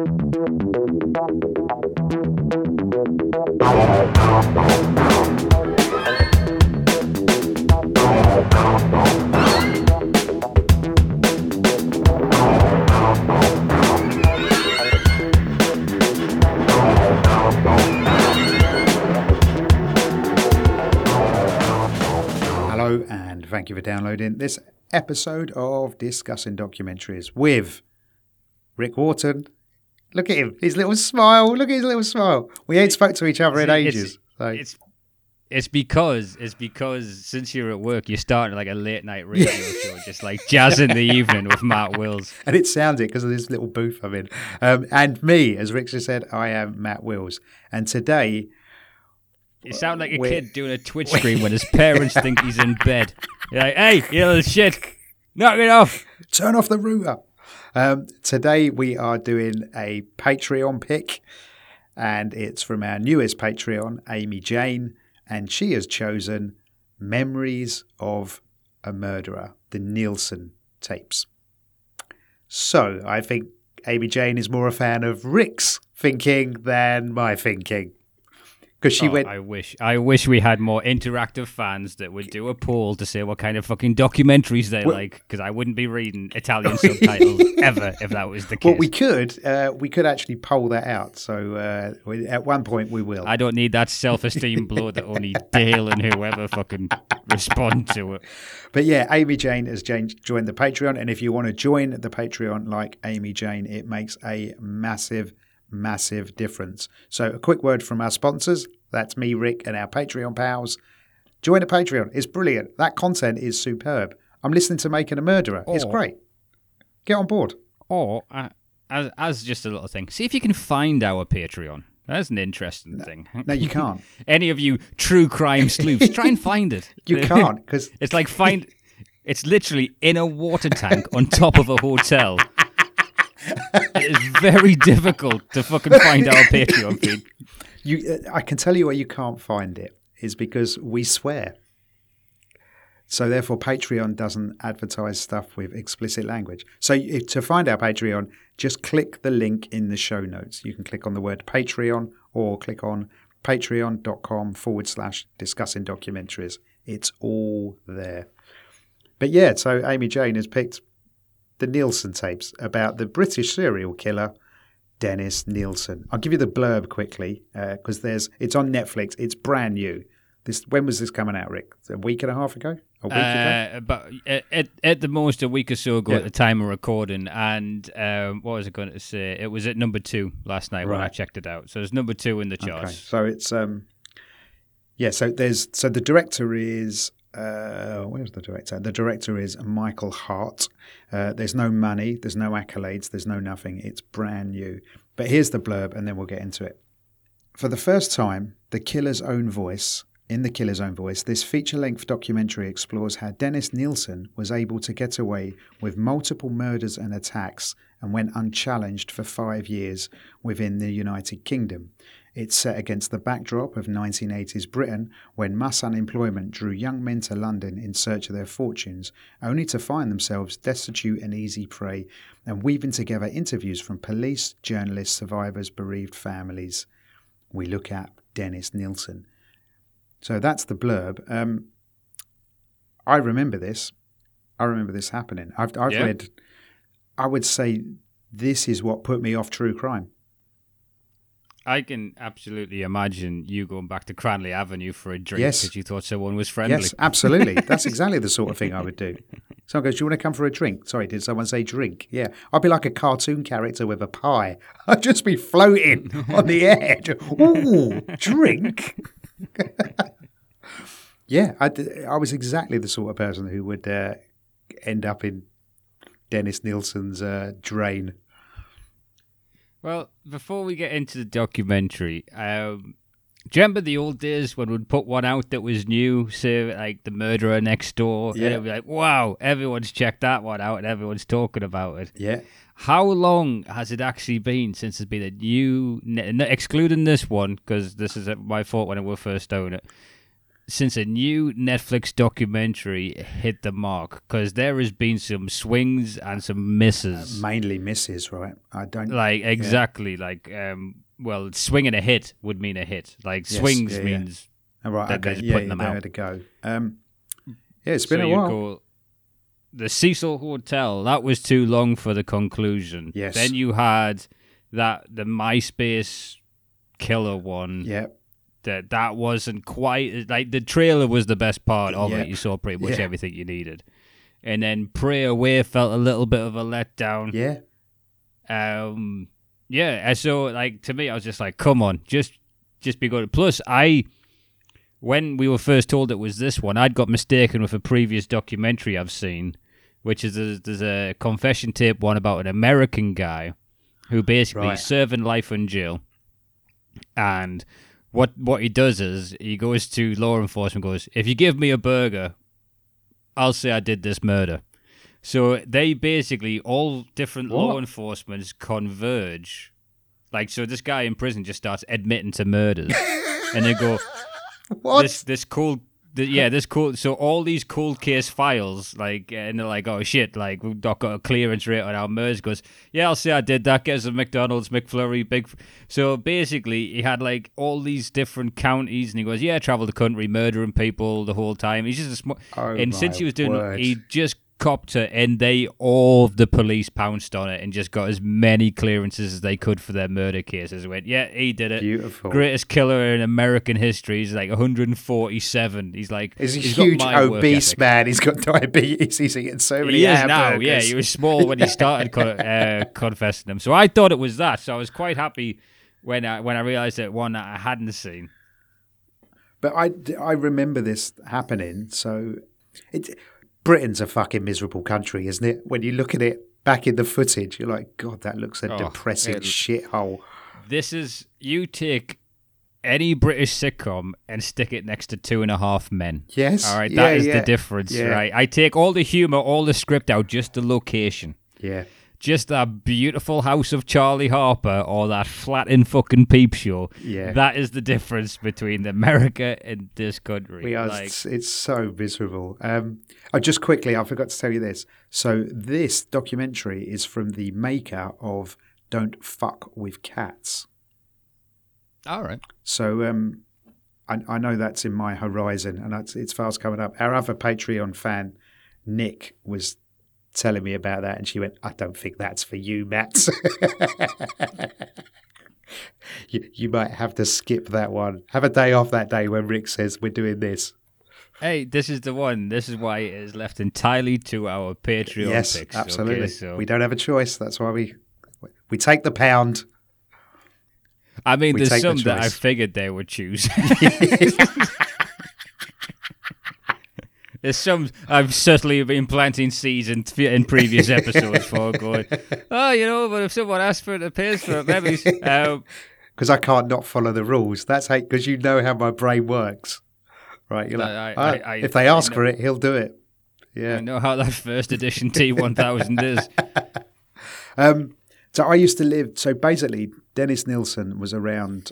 Hello, and thank you for downloading this episode of Discussing Documentaries with Rick Wharton. Look at him, his little smile. Look at his little smile. We ain't spoke to each other in ages. It's because since you're at work, you're starting like a late night radio show, just like jazzing the evening with Matt Wills. And it sounds it because of this little booth I'm in. And me, as Rick just said, I am Matt Wills. And today... You sound like a kid doing a Twitch stream when his parents think he's in bed. You're like, hey, you little shit, knock it off. Turn off the router. Today we are doing a Patreon pick, and it's from our newest Patreon, Amy Jane, and she has chosen Memories of a Murderer, the Nilsen Tapes. So I think Amy Jane is more a fan of Rick's thinking than my thinking. Because she went. I wish we had more interactive fans that would do a poll to say what kind of fucking documentaries they like. Because I wouldn't be reading Italian subtitles ever if that was the case. Well, we could actually poll that out. So at one point we will. I don't need that self-esteem blow that only Dale and whoever fucking respond to it. But yeah, Amy Jane has joined the Patreon, and if you want to join the Patreon like Amy Jane, it makes a massive difference. So a quick word from our sponsors. That's me, Rick, and our Patreon pals. Join a Patreon. It's brilliant. That content is superb. I'm listening to Making a Murderer. It's great. Get on board. Or, as just a little thing, see if you can find our Patreon. That's an interesting thing. No, you can't. Any of you true crime sleuths, try and find it. You can't, because... It's like it's literally in a water tank on top of a hotel. It is very difficult to fucking find our Patreon feed. I can tell you why you can't find it is because we swear. So therefore, Patreon doesn't advertise stuff with explicit language. So to find our Patreon, just click the link in the show notes. You can click on the word Patreon or click on patreon.com/discussing documentaries. It's all there. But yeah, so Amy Jane has picked The Nilsen Tapes, about the British serial killer Dennis Nilsen. I'll give you the blurb quickly because it's on Netflix. It's brand new. When was this coming out, Rick? A week and a half ago? A week ago? But at the most a week or so ago at the time of recording. And what was I going to say? It was at number 2 last night when I checked it out. So it's number 2 in the charts. Okay. So it's So the director is... where's the director? The director is Michael Hart. There's no money, there's no accolades, there's no nothing. It's brand new. But here's the blurb, and then we'll get into it. For the first time, in the killer's own voice, this feature-length documentary explores how Dennis Nilsen was able to get away with multiple murders and attacks and went unchallenged for 5 years within the United Kingdom. It's set against the backdrop of 1980s Britain, when mass unemployment drew young men to London in search of their fortunes, only to find themselves destitute and easy prey, and weaving together interviews from police, journalists, survivors, bereaved families. We look at Dennis Nilsen. So that's the blurb. I remember this. I remember this happening. I've read... I would say this is what put me off true crime. I can absolutely imagine you going back to Cranley Avenue for a drink because you thought someone was friendly. Yes, absolutely. That's exactly the sort of thing I would do. Someone goes, do you want to come for a drink? Sorry, did someone say drink? Yeah. I'd be like a cartoon character with a pie. I'd just be floating on the air. Ooh, drink. Yeah, I was exactly the sort of person who would end up in Dennis Nilsen's drain. Well, before we get into the documentary, do you remember the old days when we'd put one out that was new, say, like The Murderer Next Door? Yeah. And it'd be like, wow, everyone's checked that one out and everyone's talking about it. Yeah. How long has it actually been since there's been a new, excluding this one, because this is my fault when I was first doing it, since a new Netflix documentary hit the mark, because there has been some swings and some misses. Mainly misses, right? I don't like exactly like well, swing and a hit would mean a hit. Like yes, swings means right, that they're putting them out. Had to go. Yeah, it's been a while. The Cecil Hotel, that was too long for the conclusion. Yes. Then you had the MySpace Killer one. Yep. That wasn't quite like the trailer was the best part of it. You saw pretty much everything you needed, and then Pray Away felt a little bit of a letdown. And so, like, to me, I was just like, come on, just be good. Plus, when we were first told it was this one, I'd got mistaken with a previous documentary I've seen, which is there's a confession tape one about an American guy who basically serving life in jail, and What he does is he goes to law enforcement and goes, if you give me a burger, I'll say I did this murder. So they basically, all different law enforcements converge. Like, so this guy in prison just starts admitting to murders. And they go, what? This cool. So all these cold case files, like, and they're like, oh shit, like we've not got a clearance rate on our murders. Goes, yeah, I'll say I did that. Gets a McDonald's, McFlurry, big. So basically, he had like all these different counties, and he goes, yeah, I traveled the country, murdering people the whole time. He's just a small. Oh, and since he was doing, he just copped it, and the police pounced on it and just got as many clearances as they could for their murder cases. Went, yeah, he did it. Beautiful. Greatest killer in American history. He's like 147. He's like, he's a huge obese man. He's got diabetes. He's eating so many hamburgers. Now, yeah, he was small when he started confessing them. So I thought it was that. So I was quite happy when I realised that one I hadn't seen. But I remember this happening. So it's. Britain's a fucking miserable country, isn't it? When you look at it back in the footage, you're like, God, that looks a depressing shithole. This is, you take any British sitcom and stick it next to Two and a Half Men. Yes. All right, that is the difference, right? I take all the humour, all the script out, just the location. Yeah. Just that beautiful house of Charlie Harper or that flat in fucking Peep Show. Yeah. That is the difference between America and this country. We are, like, it's so miserable. Just quickly, I forgot to tell you this. So this documentary is from the maker of Don't Fuck With Cats. All right. So I know that's in my horizon, and it's fast coming up. Our other Patreon fan, Nick, was telling me about that, and she went, I don't think that's for you, Matt. you might have to skip that one. Have a day off that day when Rick says we're doing this. Hey, this is the one. This is why it is left entirely to our Patreon picks. Absolutely. Okay, so we don't have a choice. That's why we take the pound. I mean, there's some that I figured they would choose. There's some I've certainly been planting seeds in previous episodes for going, but if someone asks for it, it pays for it, maybe. Because I can't not follow the rules. That's how, because you know how my brain works. Right, you're if they ask for it, he'll do it. Yeah, I know how that first edition T1000 is. So I used to live, so basically Dennis Nilsen was around...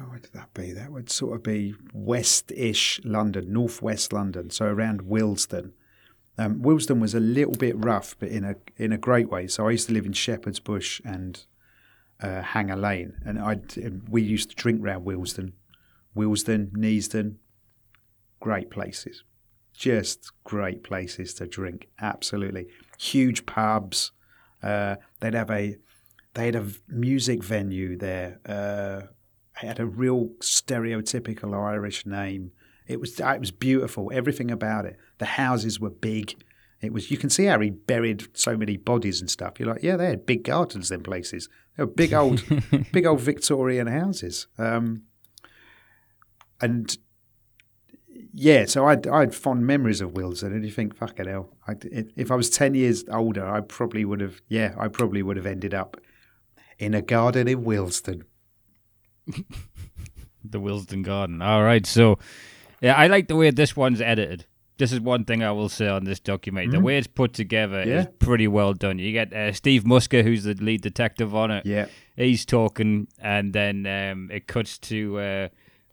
where would that be? That would sort of be west-ish London, northwest London, so around Willesden. Willesden was a little bit rough, but in a great way. So I used to live in Shepherd's Bush and Hanger Lane, and we used to drink round Willesden. Willesden, Neasden, great places. Just great places to drink, absolutely. Huge pubs. They had a music venue there. It had a real stereotypical Irish name. It was beautiful, everything about it. The houses were big. It was, you can see how he buried so many bodies and stuff. You're like, yeah, they had big gardens, them places. They were big old, big old Victorian houses. So I had fond memories of Willesden, and you think, fucking hell, if I was 10 years older, I probably would have ended up in a garden in Willesden. The Willesden Garden. All right, so yeah, I like the way this one's edited. This is one thing I will say on this documentary. The way it's put together is pretty well done. You get Steve Musker, who's the lead detective on it. Yeah, he's talking, and then it cuts to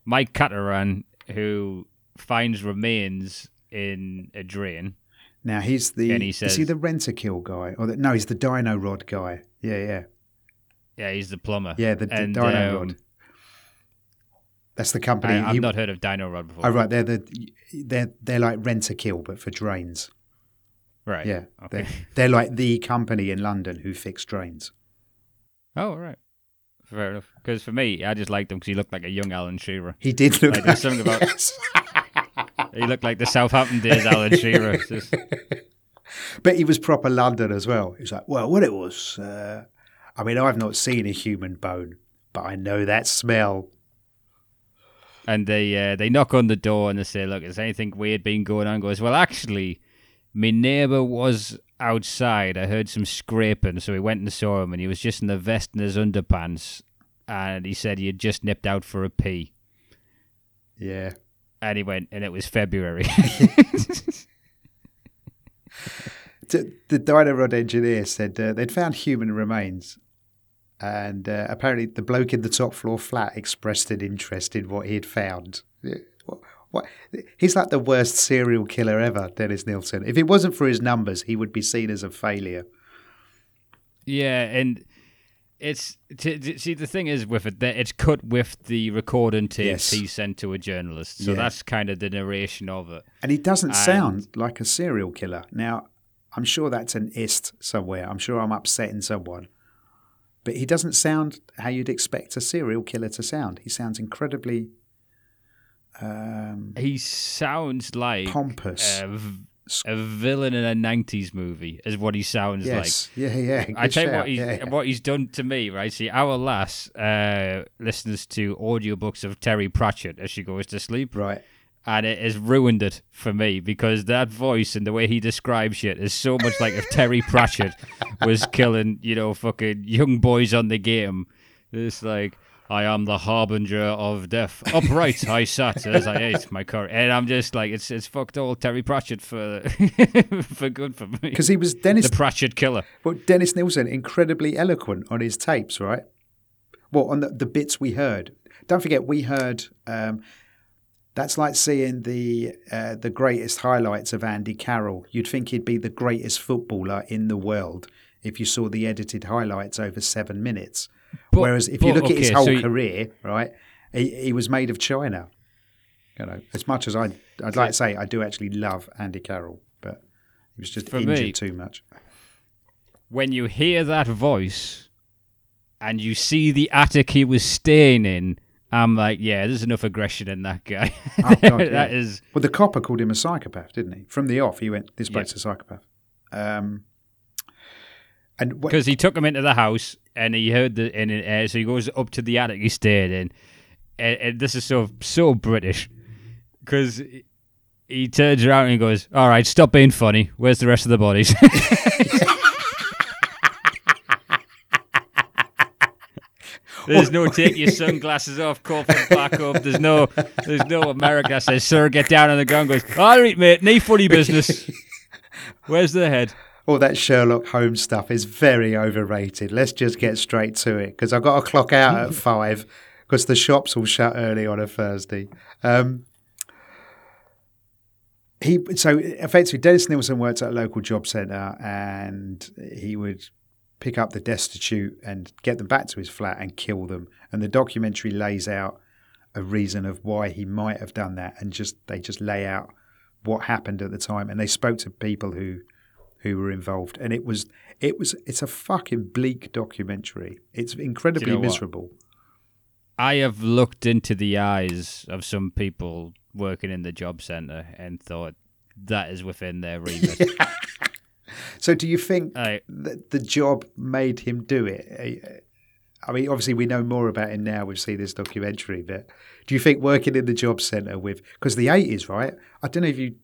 Mike Cataran, who finds remains in a drain. Now he's the is he the Rent-A-Kill guy or no? He's the Dyno-Rod guy. Yeah. He's the plumber. Yeah, the Dyno-Rod. That's the company. I've not heard of Dyno-Rod before. Oh, right. They're they're like Rent-A-Kill but for drains. Right. Yeah. Okay. They're like the company in London who fix drains. Oh, right. Fair enough. Because for me, I just liked him because he looked like a young Alan Shearer. He did look like something about. Yes. He looked like the Southampton days Alan Shearer. Just... But he was proper London as well. He was like, well, what it was, I mean, I've not seen a human bone, but I know that smell. And they knock on the door and they say, look, has anything weird been going on? He goes, well, actually, my neighbour was outside. I heard some scraping, so we went and saw him, and he was just in a vest and his underpants, and he said he had just nipped out for a pee. Yeah. And he went, and it was February. The Dyno-Rod engineer said they'd found human remains. And apparently the bloke in the top floor flat expressed an interest in what he had found. What? He's like the worst serial killer ever, Dennis Nilsen. If it wasn't for his numbers, he would be seen as a failure. Yeah, and... It's see, the thing is with it, it's cut with the recording tapes he sent to a journalist. So that's kind of the narration of it. And he doesn't sound like a serial killer. Now, I'm sure that's an ist somewhere. I'm sure I'm upsetting someone. But he doesn't sound how you'd expect a serial killer to sound. He sounds incredibly... he sounds like... Pompous. A villain in a 90s movie is what he sounds like. Good I tell you what, what he's done to me, right? See, our lass listens to audiobooks of Terry Pratchett as she goes to sleep. Right. And it has ruined it for me because that voice and the way he describes shit is so much like if Terry Pratchett was killing, you know, fucking young boys on the game. It's like... I am the harbinger of death. Upright I sat as I ate my curry. And I'm just like, it's fucked all Terry Pratchett for good for me. Because he was Dennis... The Pratchett killer. Well, Dennis Nilsen, incredibly eloquent on his tapes, right? Well, on the bits we heard. Don't forget, we heard... that's like seeing the greatest highlights of Andy Carroll. You'd think he'd be the greatest footballer in the world if you saw the edited highlights over 7 minutes. But, whereas if you look at his whole career, right, he was made of china. You know, as much as I'd like to say I do actually love Andy Carroll, but he was just injured too much. When you hear that voice and you see the attic he was staying in, I'm like, yeah, there's enough aggression in that guy. Oh, God, that is. Well, the copper called him a psychopath, didn't he? From the off, he went, this bloke's a psychopath. Because he took him into the house and he heard the so he goes up to the attic he stayed in, and this is so British, because he turns around and he goes, all right, stop being funny, where's the rest of the bodies? There's no take your sunglasses off, corporate back up. There's no America says, sir, get down on the ground, goes, all right mate, no funny business, where's the head? All that Sherlock Holmes stuff is very overrated. Let's just get straight to it, because I've got to clock out at 5 because the shops will shut early on a Thursday. So effectively, Dennis Nilsen worked at a local job centre, and he would pick up the destitute and get them back to his flat and kill them. And the documentary lays out a reason of why he might have done that, and they just lay out what happened at the time. And they spoke to people who were involved, and it's a fucking bleak documentary. It's incredibly miserable. I have looked into the eyes of some people working in the job centre and thought that is within their remit. So do you think that the job made him do it? I mean, obviously we know more about him now, we've seen this documentary, but do you think working in the job centre because the 80s, right? I don't know if you...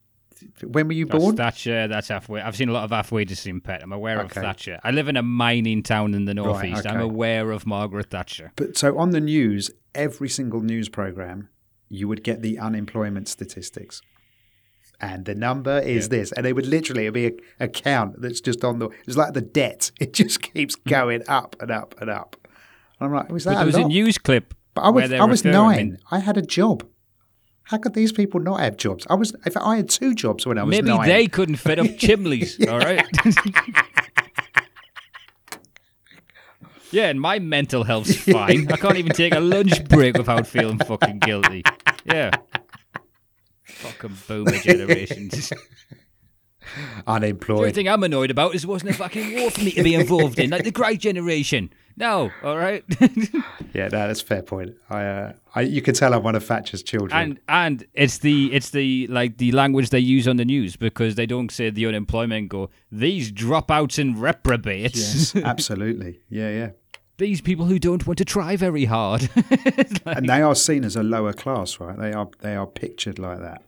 When were you born? Thatcher, that's halfway. I've seen a lot of halfway to St. Pet. I'm aware of Thatcher. I live in a mining town in the northeast. Right, I'm aware of Margaret Thatcher. But so on the news, every single news program, you would get the unemployment statistics. And the number is this. And it would literally be a count that's just on the... It's like the debt. It just keeps going up and up and up. And I'm like, was that a lot? There was a news clip But I was 9. I had a job. How could these people not have jobs? I had 2 jobs when I was 9. Maybe they couldn't fit up chimneys, all right? Yeah, and my mental health's fine. I can't even take a lunch break without feeling fucking guilty. Yeah. Fucking boomer generations. Unemployed. The only thing I'm annoyed about is it wasn't a fucking war for me to be involved in, like the Great Generation. No, all right. Yeah, no, that's a fair point. I you can tell I'm one of Thatcher's children. And it's the language they use on the news, because they don't say the unemployment go, these dropouts and reprobates. Yes, absolutely. Yeah. These people who don't want to try very hard. And they are seen as a lower class, right? They are pictured like that.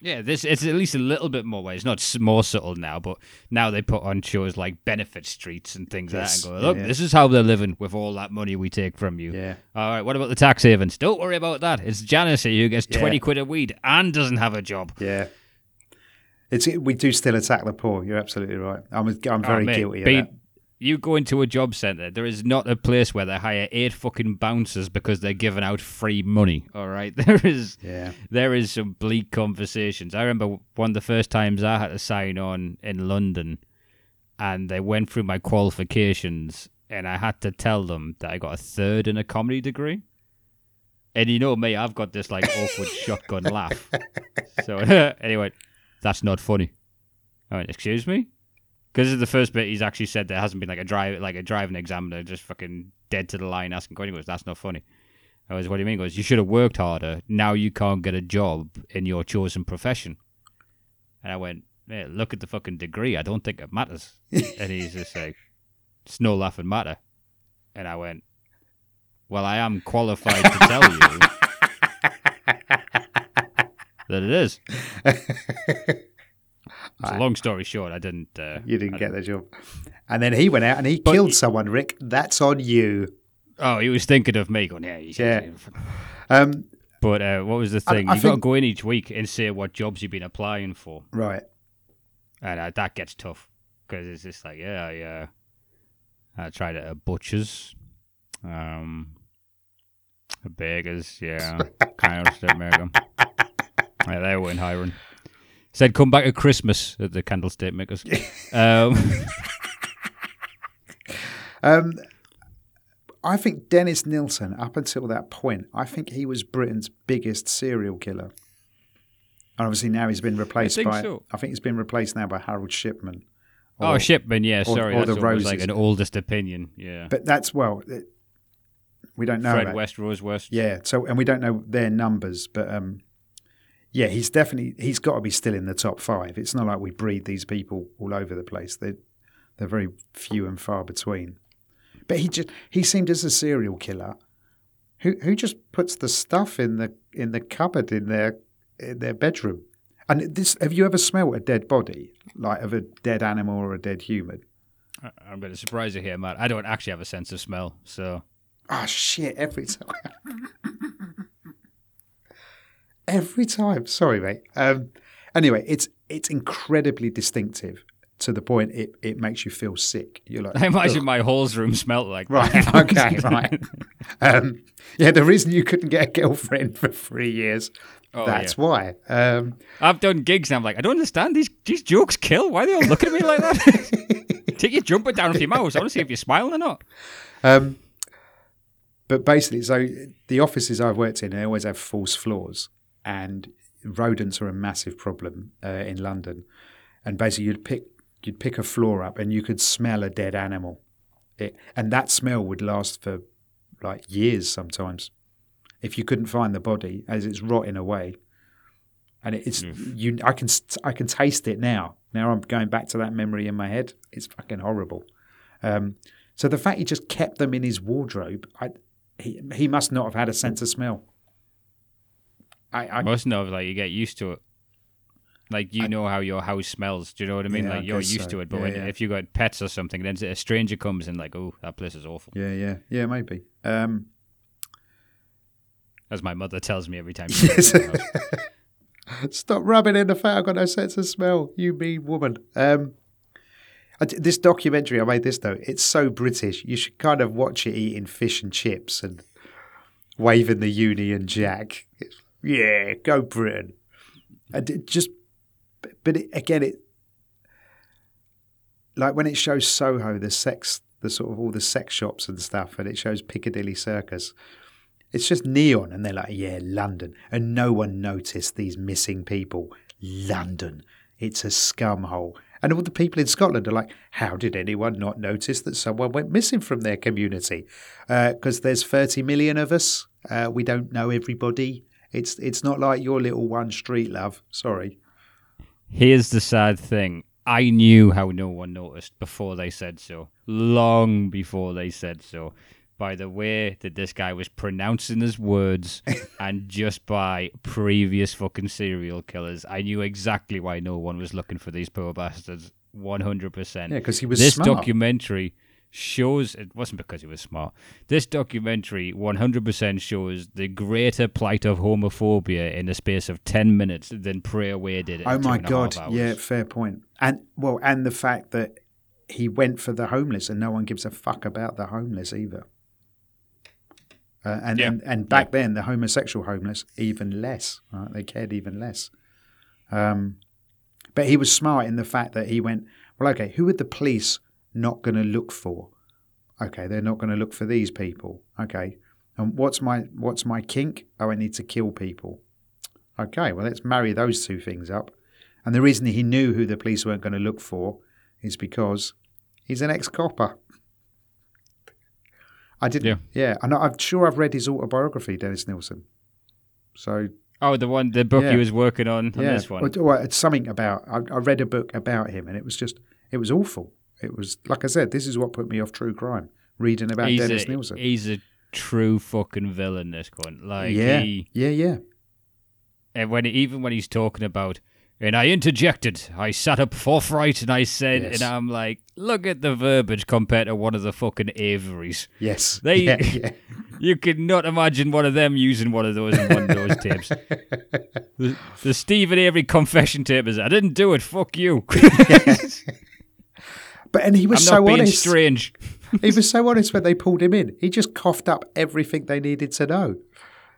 Yeah, it's at least a little bit more. It's not more subtle now, but now they put on shows like Benefit Streets and things like that, and go, look, this is how they're living with all that money we take from you. Yeah. All right, what about the tax havens? Don't worry about that. It's Janice here who gets 20 quid a weed and doesn't have a job. Yeah. We do still attack the poor. You're absolutely right. I'm very guilty of that. You go into a job centre, there is not a place where they hire 8 fucking bouncers because they're giving out free money, all right? There is some bleak conversations. I remember one of the first times I had to sign on in London, and they went through my qualifications, and I had to tell them that I got a 3rd in a comedy degree. And you know me, I've got this, like, awkward shotgun laugh. So, anyway, that's not funny. I went, excuse me? Because this is the first bit he's actually said there hasn't been like a driving examiner just fucking dead to the line asking questions. He goes, that's not funny. I was, what do you mean? He goes, you should have worked harder. Now you can't get a job in your chosen profession. And I went, hey, look at the fucking degree. I don't think it matters. And he's just like, it's no laughing matter. And I went, well, I am qualified to tell you that it is. So long story short, I didn't... You didn't get the job. And then he went out and killed someone, Rick. That's on you. Oh, he was thinking of me. Going, yeah. But what was the thing? You've got to go in each week and say what jobs you've been applying for. Right. And that gets tough. Because it's just like, I tried at a butcher's, a baker's, kind of stuff, American. Yeah, they weren't hiring. Said, come back at Christmas at the candlestick makers. I think Dennis Nilsen, up until that point, I think he was Britain's biggest serial killer. And obviously now he's been replaced I think he's been replaced now by Harold Shipman. Or that's the Roses. Like an oldest opinion, yeah. But that's, we don't know Fred about West, Rose West. Yeah, and we don't know their numbers, but... Yeah, he's got to be still in the top 5. It's not like we breed these people all over the place. They're very few and far between. But he seemed as a serial killer who just puts the stuff in the cupboard in their bedroom. And this, have you ever smelled a dead body, like of a dead animal or a dead human? I'm going to surprise you here, Matt. I don't actually have a sense of smell, so. Oh shit! Every time. Every time. Sorry, mate. Anyway, it's incredibly distinctive to the point it makes you feel sick. You're like, I imagine my halls room smelled like that. Right, okay, right. The reason you couldn't get a girlfriend for 3 years, that's why. I've done gigs and I'm like, I don't understand. These jokes kill. Why are they all looking at me like that? Take your jumper down off your mouth. I want to see if you're smiling or not. But basically, so the offices I've worked in, they always have false floors. And rodents are a massive problem in London. And basically, you'd pick a floor up, and you could smell a dead animal, and that smell would last for like years sometimes, if you couldn't find the body as it's rotting away. And I can taste it now. Now I'm going back to that memory in my head. It's fucking horrible. So the fact he just kept them in his wardrobe, he must not have had a sense of smell. I must know, like, you get used to it. Like, you know how your house smells. Do you know what I mean? Yeah, like, you're used to it. But if you got pets or something, then a stranger comes in, like, oh, that place is awful. Yeah, maybe. As my mother tells me every time. Yes. Stop rubbing in the fact I've got no sense of smell, you mean woman. This documentary, I made this, though. It's so British. You should kind of watch it eating fish and chips and... waving the Union Jack. Yeah, go Britain. And it just, but it, again, it, like when it shows Soho, the sort of all the sex shops and stuff, and it shows Piccadilly Circus, it's just neon, and they're like, yeah, London. And no one noticed these missing people. London. It's a scum hole. And all the people in Scotland are like, how did anyone not notice that someone went missing from their community? Because there's 30 million of us. We don't know everybody. It's not like your little one street, love. Sorry. Here's the sad thing. I knew how no one noticed before they said so. Long before they said so. By the way that this guy was pronouncing his words and just by previous fucking serial killers, I knew exactly why no one was looking for these poor bastards, 100%. Yeah, because he was smart. This documentary shows, it wasn't because he was smart, this documentary 100% shows the greater plight of homophobia in the space of 10 minutes than Pray Away did. Oh my God, yeah, fair point. And, well, and the fact that he went for the homeless and no one gives a fuck about the homeless either. And back then, the homosexual homeless, even less. Right? They cared even less. But he was smart in the fact that he went, well, okay, who are the police not going to look for? Okay, they're not going to look for these people. Okay, and what's my kink? Oh, I need to kill people. Okay, well, let's marry those two things up. And the reason he knew who the police weren't going to look for is because he's an ex-copper. I didn't. Yeah, and I'm sure I've read his autobiography, Dennis Nilsen. So, the book he was working on this one. Well, it's something about. I read a book about him, and it was awful. It was, like I said, this is what put me off true crime. Reading about Dennis Nilsen. He's a true fucking villain. This one, like, And when he's talking about. And I interjected. I sat up forthright and I said, yes. And I'm like, look at the verbiage compared to one of the fucking Averys. Yes. You could not imagine one of them using one of those in one of those tapes. The Stephen Avery confession tape is, I didn't do it, fuck you. But and he was so honest. I'm not being strange. He was so honest when they pulled him in. He just coughed up everything they needed to know.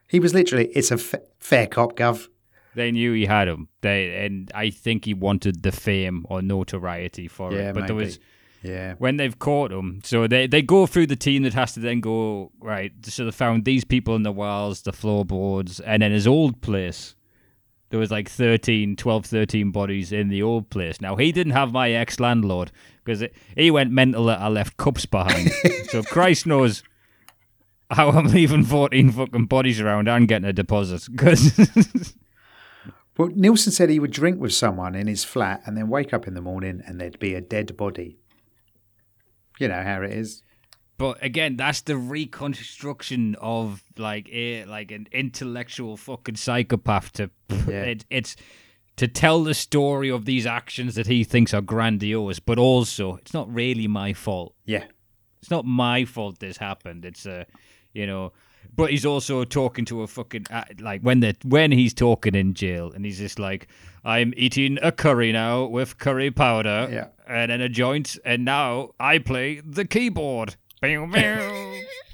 He was literally, it's a fair cop, Gov. They knew he had him. And I think he wanted the fame or notoriety for it. But maybe. There was when they've caught him. So they go through the team that has to then go, right, so they found these people in the walls, the floorboards, and then his old place. There was like 13 bodies in the old place. Now, he didn't have my ex-landlord because he went mental that I left cups behind. So Christ knows how I'm leaving 14 fucking bodies around and getting a deposit. Because... Well, Nilsen said he would drink with someone in his flat and then wake up in the morning and there'd be a dead body. You know how it is. But again, that's the reconstruction of like an intellectual fucking psychopath it's to tell the story of these actions that he thinks are grandiose, but also it's not really my fault. Yeah. It's not my fault this happened. It's But he's also talking to a fucking when he's talking in jail and he's just like, I'm eating a curry now with curry powder and then a joint and now I play the keyboard. You're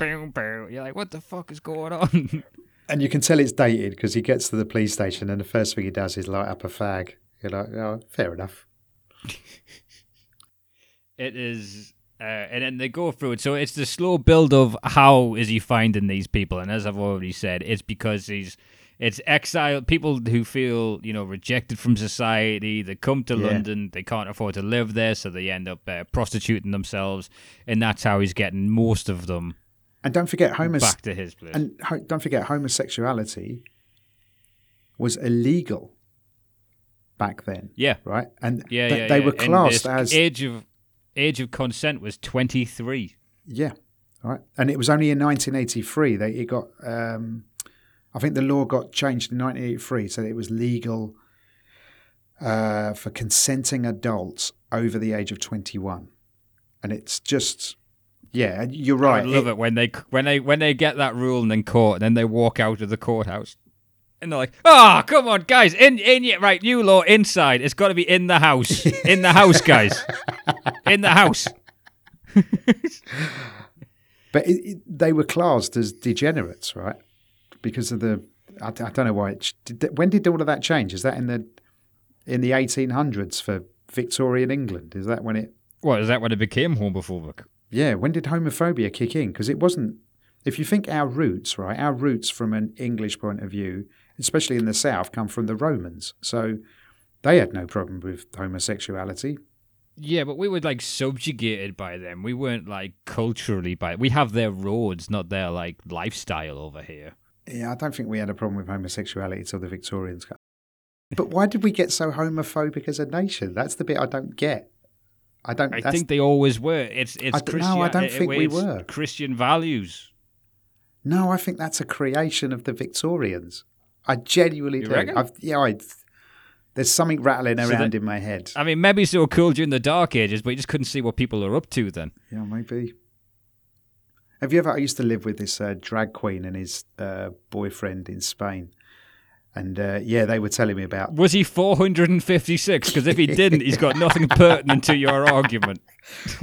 like, what the fuck is going on? And you can tell it's dated because he gets to the police station and the first thing he does is light up a fag. You're like, oh, fair enough. It is... and then they go through it. So it's the slow build of how is he finding these people. And as I've already said, it's because it's exiled people who feel, rejected from society. They come to London. They can't afford to live there. So they end up prostituting themselves. And that's how he's getting most of them. And don't forget, back to his place. And don't forget, homosexuality was illegal back then. Yeah. Right? And they were classed as... Age of consent was 23. Yeah, all right. And it was only in 1983 that it got, I think the law got changed in 1983 so that it was legal for consenting adults over the age of 21. And it's just, you're right. I love it when they get that rule and then caught, and then they walk out of the courthouse. And they're like, oh, come on, guys, right, new law, inside. It's got to be in the house. In the house, guys. In the house. But they were classed as degenerates, right? because of the I don't know why it when did all of that change? Is that in the 1800s for Victorian England? Is that when it? Well, is that when it became homophobic? Yeah. When did homophobia kick in? Because it wasn't. If you think our roots, right? Our roots from an English point of view, especially in the South, come from the Romans. So they had no problem with homosexuality. Yeah, but we were like subjugated by them. We weren't like culturally by. We have their roads, not their like lifestyle over here. Yeah, I don't think we had a problem with homosexuality till the Victorians. But why did we get so homophobic as a nation? That's the bit I don't get. I think they always were. It's Christian. No, I don't think we were Christian values. No, I think that's a creation of the Victorians. I genuinely do. There's something rattling around in my head. I mean, maybe it's all cool during the Dark Ages, but you just couldn't see what people are up to then. Yeah, maybe. Have you ever? I used to live with this drag queen and his boyfriend in Spain, and they were telling me about. Was he 456? Because if he didn't, he's got nothing pertinent to your argument.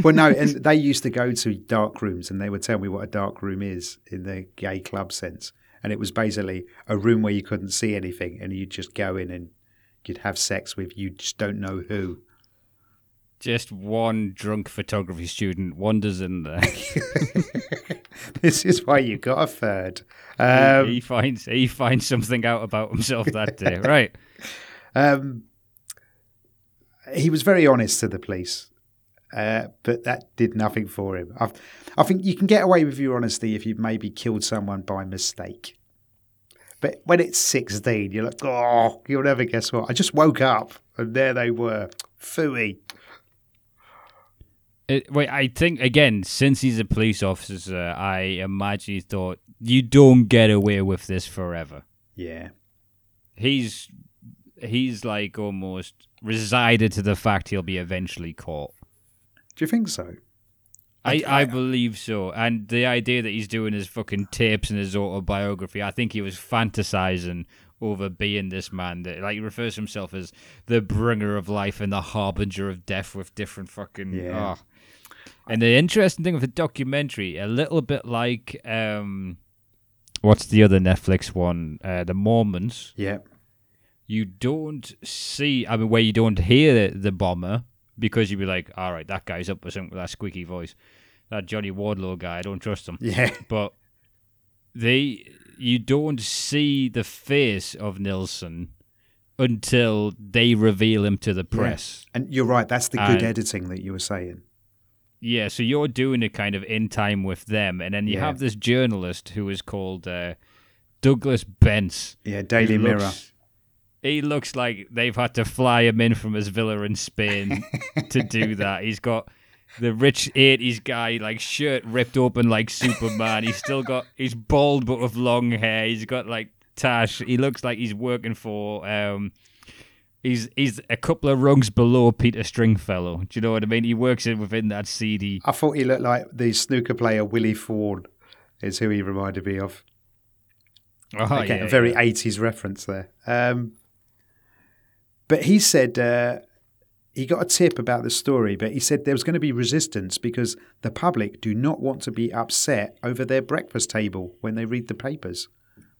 Well, no, and they used to go to dark rooms, and they would tell me what a dark room is in the gay club sense, and it was basically a room where you couldn't see anything, and you'd just go in and. You'd have sex with, you just don't know who. Just one drunk photography student wanders in there. This is why you got a third. He finds something out about himself that day, right? He was very honest to the police, but that did nothing for him. I think you can get away with your honesty if you've maybe killed someone by mistake. But when it's 16, you're like, oh, you'll never guess what. I just woke up and there they were. Phooey. Wait, I think, again, since he's a police officer, I imagine he thought, you don't get away with this forever. Yeah. He's like almost resided to the fact he'll be eventually caught. Do you think so? I believe so. And the idea that he's doing his fucking tapes and his autobiography, I think he was fantasizing over being this man that, like, he refers to himself as the bringer of life and the harbinger of death with different fucking... Yeah. Oh. And the interesting thing with the documentary, a little bit like... what's the other Netflix one? The Mormons. Yeah. You don't see... I mean, where you don't hear the bomber... Because you'd be like, all right, that guy's up for something with that squeaky voice. That Johnny Wardlaw guy, I don't trust him. Yeah. But you don't see the face of Nilsen until they reveal him to the press. Yeah. And you're right, that's the good editing that you were saying. Yeah, so you're doing it kind of in time with them. And then you have this journalist who is called Douglas Bence. Yeah, Daily Mirror. He looks like they've had to fly him in from his villa in Spain to do that. He's got the rich 80s guy, like, shirt ripped open like Superman. He's bald but with long hair. He's got, like, tash. He looks like he's working for, he's a couple of rungs below Peter Stringfellow. Do you know what I mean? He works within that CD. I thought he looked like the snooker player Willie Ford is who he reminded me of. Oh, again, yeah, a very 80s reference there. But he said he got a tip about the story, but he said there was going to be resistance because the public do not want to be upset over their breakfast table when they read the papers.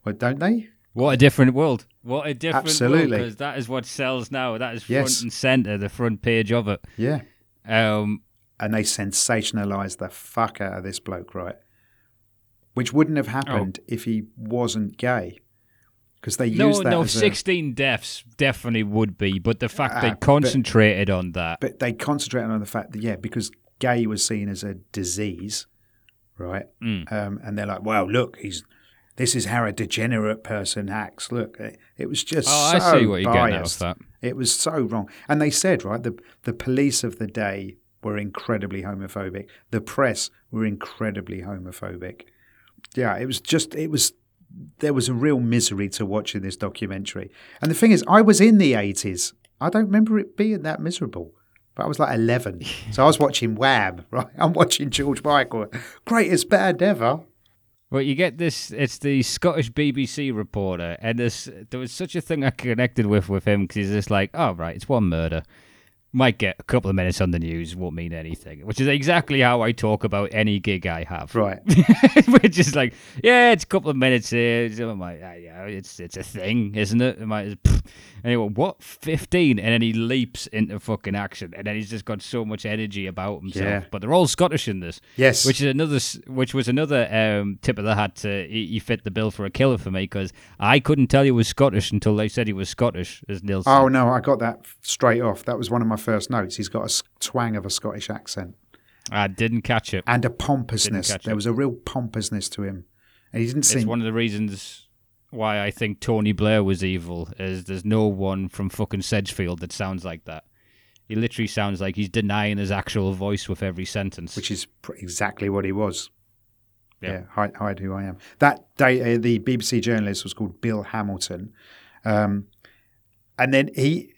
Well, don't they? What a different world. What a different world. Because that is what sells now. That is front and centre, the front page of it. Yeah. And they sensationalised the fuck out of this bloke, right? Which wouldn't have happened if he wasn't gay. Because they used that. No, 16 deaths definitely would be, but the fact they concentrated on that. But they concentrated on the fact that, because gay was seen as a disease, right? Mm. And they're like, well, look, this is how a degenerate person acts. Look, it was just I see what you're getting out of that. It was so wrong. And they said, right, the police of the day were incredibly homophobic. The press were incredibly homophobic. Yeah, there was a real misery to watching this documentary. And the thing is, I was in the 80s. I don't remember it being that miserable. But I was like 11. So I was watching Wham, right? I'm watching George Michael. Greatest band ever. Well, you get this. It's the Scottish BBC reporter. And there was such a thing I connected with him because he's just like, oh, right, it's one murder. might get a couple of minutes on the news, won't mean anything, which is exactly how I talk about any gig I have. Right. Which is like, yeah, it's a couple of minutes here. It's a thing, isn't it? Anyway, what, 15? And then he leaps into fucking action. And then he's just got so much energy about himself. Yeah. But they're all Scottish in this. Yes. Which was another tip of the hat. He fit the bill for a killer for me, because I couldn't tell he was Scottish until they said he was Scottish, as Nilsen. Oh, no, I got that straight off. That was one of my first notes. He's got a twang of a Scottish accent. I didn't catch it. And a pompousness. There was a real pompousness to him. And he didn't seem... It's one of the reasons why I think Tony Blair was evil, is there's no one from fucking Sedgefield that sounds like that. He literally sounds like he's denying his actual voice with every sentence. Which is exactly what he was. Yeah. Hide who I am. That day, the BBC journalist was called Bill Hamilton. And then he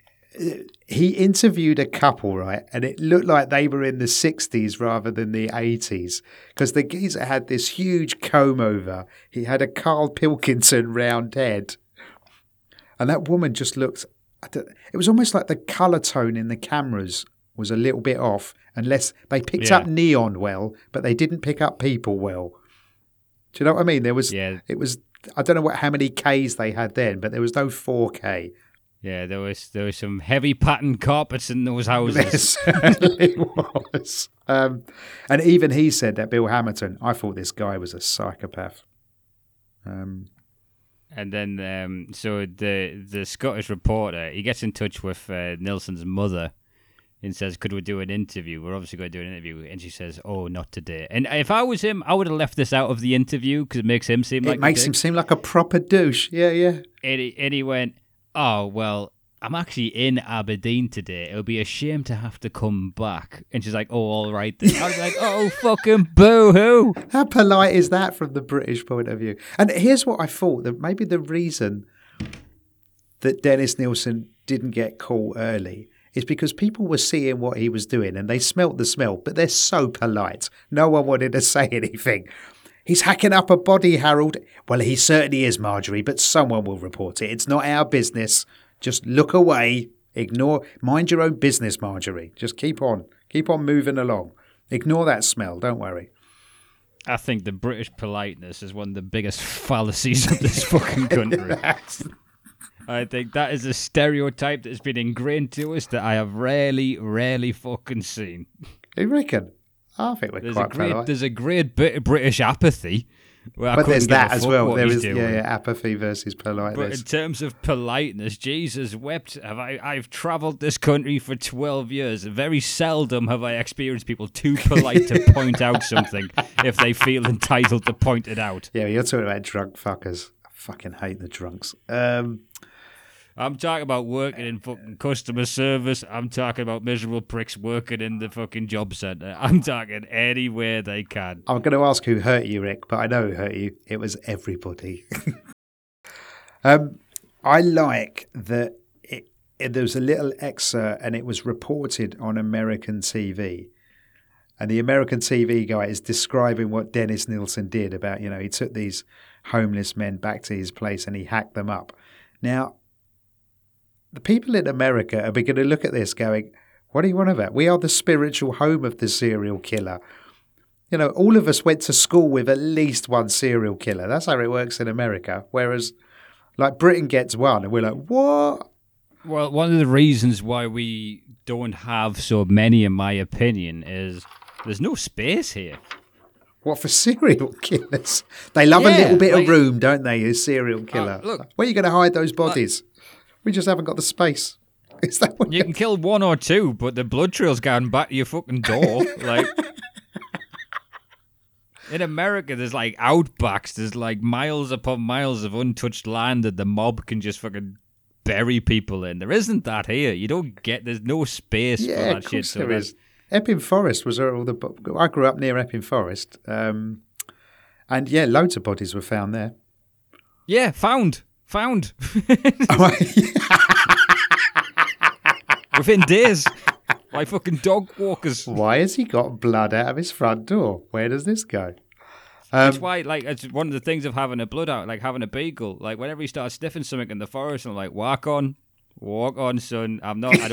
interviewed a couple, right? And it looked like they were in the 60s rather than the 80s, because the geezer had this huge comb over. He had a Carl Pilkington round head. And that woman just looked... It was almost like the colour tone in the cameras was a little bit off, unless they picked up neon well, but they didn't pick up people well. Do you know what I mean? There was... Yeah. It was... I don't know how many Ks they had then, but there was no 4K. Yeah, there was some heavy patterned carpets in those houses. There certainly was. And even he said that, Bill Hamilton, I thought this guy was a psychopath. And then, so the Scottish reporter, he gets in touch with Nilsen's mother and says, could we do an interview? We're obviously going to do an interview. And she says, oh, not today. And if I was him, I would have left this out of the interview, because it makes him seem like... It makes him seem like a proper douche. Yeah, yeah. And he went... Oh, well, I'm actually in Aberdeen today. It'll be a shame to have to come back. And she's like, oh, all right then. I was like, oh, fucking boo-hoo. How polite is that from the British point of view? And here's what I thought, that maybe the reason that Dennis Nilsen didn't get caught early is because people were seeing what he was doing and they smelt the smell, but they're so polite. No one wanted to say anything. He's hacking up a body, Harold. Well, he certainly is, Marjorie, but someone will report it. It's not our business. Just look away. Ignore. Mind your own business, Marjorie. Just keep on. Keep on moving along. Ignore that smell. Don't worry. I think the British politeness is one of the biggest fallacies of this fucking country. I think that is a stereotype that's been ingrained to us that I have rarely fucking seen. You reckon? I think we're there's a great bit of British apathy. But there's that as well. There is apathy versus politeness. But in terms of politeness, Jesus wept. I've travelled this country for 12 years. Very seldom have I experienced people too polite to point out something if they feel entitled to point it out. Yeah, you're talking about drunk fuckers. I fucking hate the drunks. I'm talking about working in fucking customer service. I'm talking about miserable pricks working in the fucking job centre. I'm talking anywhere they can. I'm going to ask who hurt you, Rick, but I know who hurt you. It was everybody. I like that there was a little excerpt and it was reported on American TV. And the American TV guy is describing what Dennis Nilsen did about, he took these homeless men back to his place and he hacked them up. Now, the people in America are going to look at this going, what do you want of that? We are the spiritual home of the serial killer. All of us went to school with at least one serial killer. That's how it works in America. Whereas, Britain gets one, and we're like, what? Well, one of the reasons why we don't have so many, in my opinion, is there's no space here. What, for serial killers? They love a little bit of room, don't they, a serial killer? Look, where are you going to hide those bodies? We just haven't got the space. Is that what you can kill one or two, but the blood trail's going back to your fucking door. In America, there's outbacks. There's miles upon miles of untouched land that the mob can just fucking bury people in. There isn't that here. You don't get. There's no space for that shit. There is. Epping Forest was all the. I grew up near Epping Forest, and loads of bodies were found there. Yeah, found within days by fucking dog walkers. Why has he got blood out of his front door? Where does this go? That's why it's one of the things of having a blood out, having a beagle. Whenever he starts sniffing something in the forest, I'm like, whack on walk on, son. I'm not. I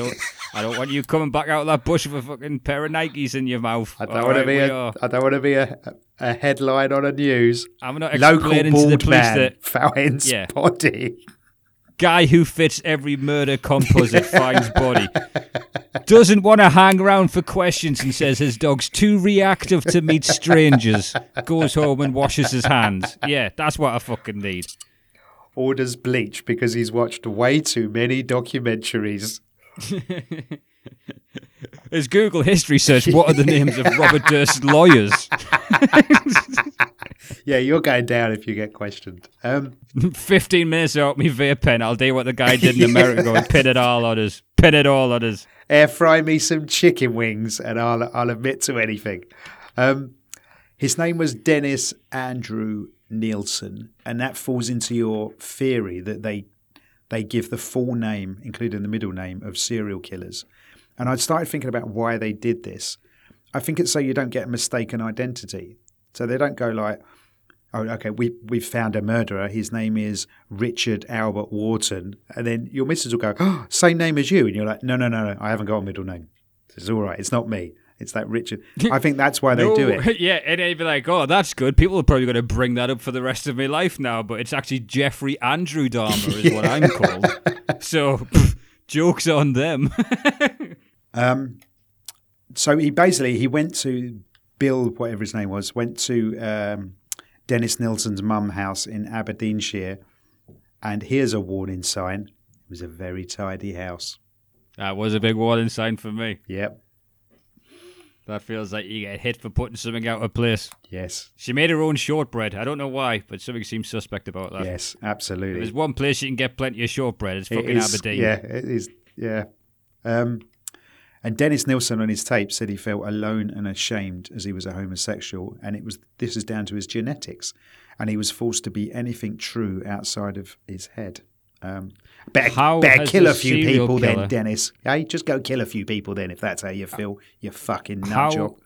don't want you coming back out of that bush with a fucking pair of Nikes in your mouth. I don't want to be a headline on a news. I'm not explaining to the police that found body. Guy who fits every murder composite finds body. Doesn't want to hang around for questions and says his dog's too reactive to meet strangers. Goes home and washes his hands. Yeah, that's what I fucking need. Orders bleach because he's watched way too many documentaries. His Google history search, what are the names of Robert Durst's lawyers? Yeah, you're going down if you get questioned. 15 minutes out me vape pen. I'll tell you what the guy did in America and pin it all on us. Air fry me some chicken wings and I'll admit to anything. His name was Dennis Andrew Nilsen, and that falls into your theory that they give the full name, including the middle name, of serial killers. And I started thinking about why they did this. I think it's so you don't get a mistaken identity. So they don't go like, oh, okay, we've found a murderer. His name is Richard Albert Wharton. And then your missus will go, oh, same name as you. And you're like, no, I haven't got a middle name. It's all right. It's not me. It's that Richard. I think that's why they do it. Yeah, and they'd be like, oh, that's good. People are probably going to bring that up for the rest of my life now, but it's actually Jeffrey Andrew Dahmer is what I'm called. So, joke's on them. So he went to Bill, whatever his name was, went to Dennis Nilsen's mum's house in Aberdeenshire, and here's a warning sign. It was a very tidy house. That was a big warning sign for me. Yep. That feels like you get hit for putting something out of place. Yes. She made her own shortbread. I don't know why, but something seems suspect about that. Yes, absolutely. If there's one place you can get plenty of shortbread, it's fucking Aberdeen. Yeah, it is. Yeah. And Dennis Nilsen on his tape said he felt alone and ashamed as he was a homosexual, and this is down to his genetics, and he was forced to be anything true outside of his head. Better kill a few people then, Dennis. Hey, just go kill a few people then if that's how you feel, you fucking nutjob.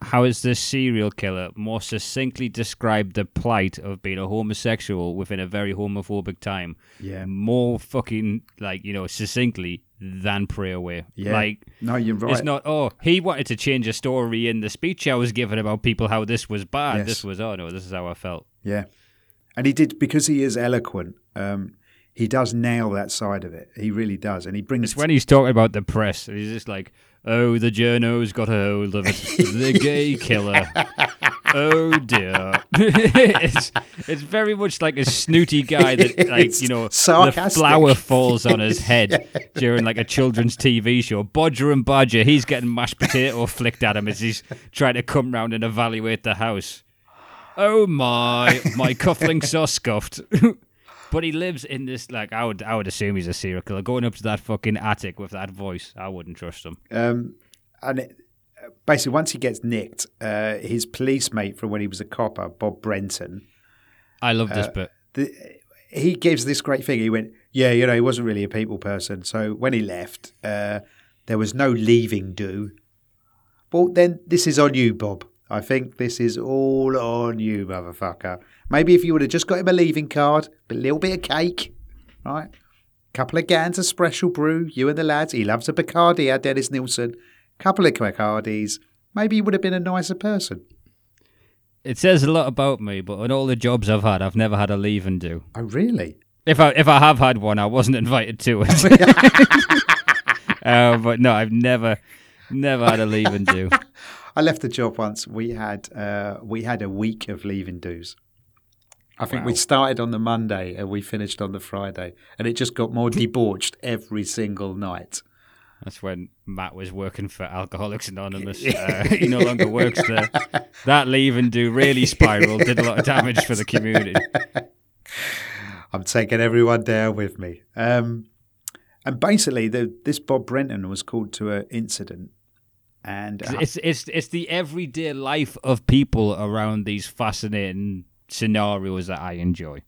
How has this serial killer more succinctly described the plight of being a homosexual within a very homophobic time? Yeah. More fucking, succinctly than Pray Away. Yeah. No, you're right. It's not, he wanted to change a story in the speech I was giving about people how this was bad. Yes. This was, this is how I felt. Yeah. And he did, because he is eloquent, he does nail that side of it. He really does. And he brings... It's when he's talking about the press. And he's just like, oh, the journo's got a hold of it. The gay killer. Oh, dear. it's very much like a snooty guy that, sarcastic. The flower falls on his head during, a children's TV show. Bodger and Badger, he's getting mashed potato flicked at him as he's trying to come round and evaluate the house. Oh, my cufflinks are scuffed. But he lives in this, I would assume he's a serial killer. Going up to that fucking attic with that voice, I wouldn't trust him. Basically, once he gets nicked, his police mate from when he was a copper, Bob Brenton. I love this bit. He gives this great thing. He went, he wasn't really a people person. So when he left, there was no leaving due. Well, then this is on you, Bob. I think this is all on you, motherfucker. Maybe if you would have just got him a leaving card, a little bit of cake, right? Couple of cans of special brew, you and the lads. He loves a Bacardi, our Dennis Nilsen. Couple of Bacardis. Maybe he would have been a nicer person. It says a lot about me, but on all the jobs I've had, I've never had a leaving do. Oh, really? If I have had one, I wasn't invited to it. But no, I've never had a leaving do. I left the job once. We had a week of leaving dues. I think we started on the Monday and we finished on the Friday, and it just got more debauched every single night. That's when Matt was working for Alcoholics Anonymous. He no longer works there. That leaving do really spiraled, did a lot of damage for the community. I'm taking everyone down with me. And basically, this Bob Brenton was called to an incident. And it's the everyday life of people around these fascinating scenarios that I enjoy.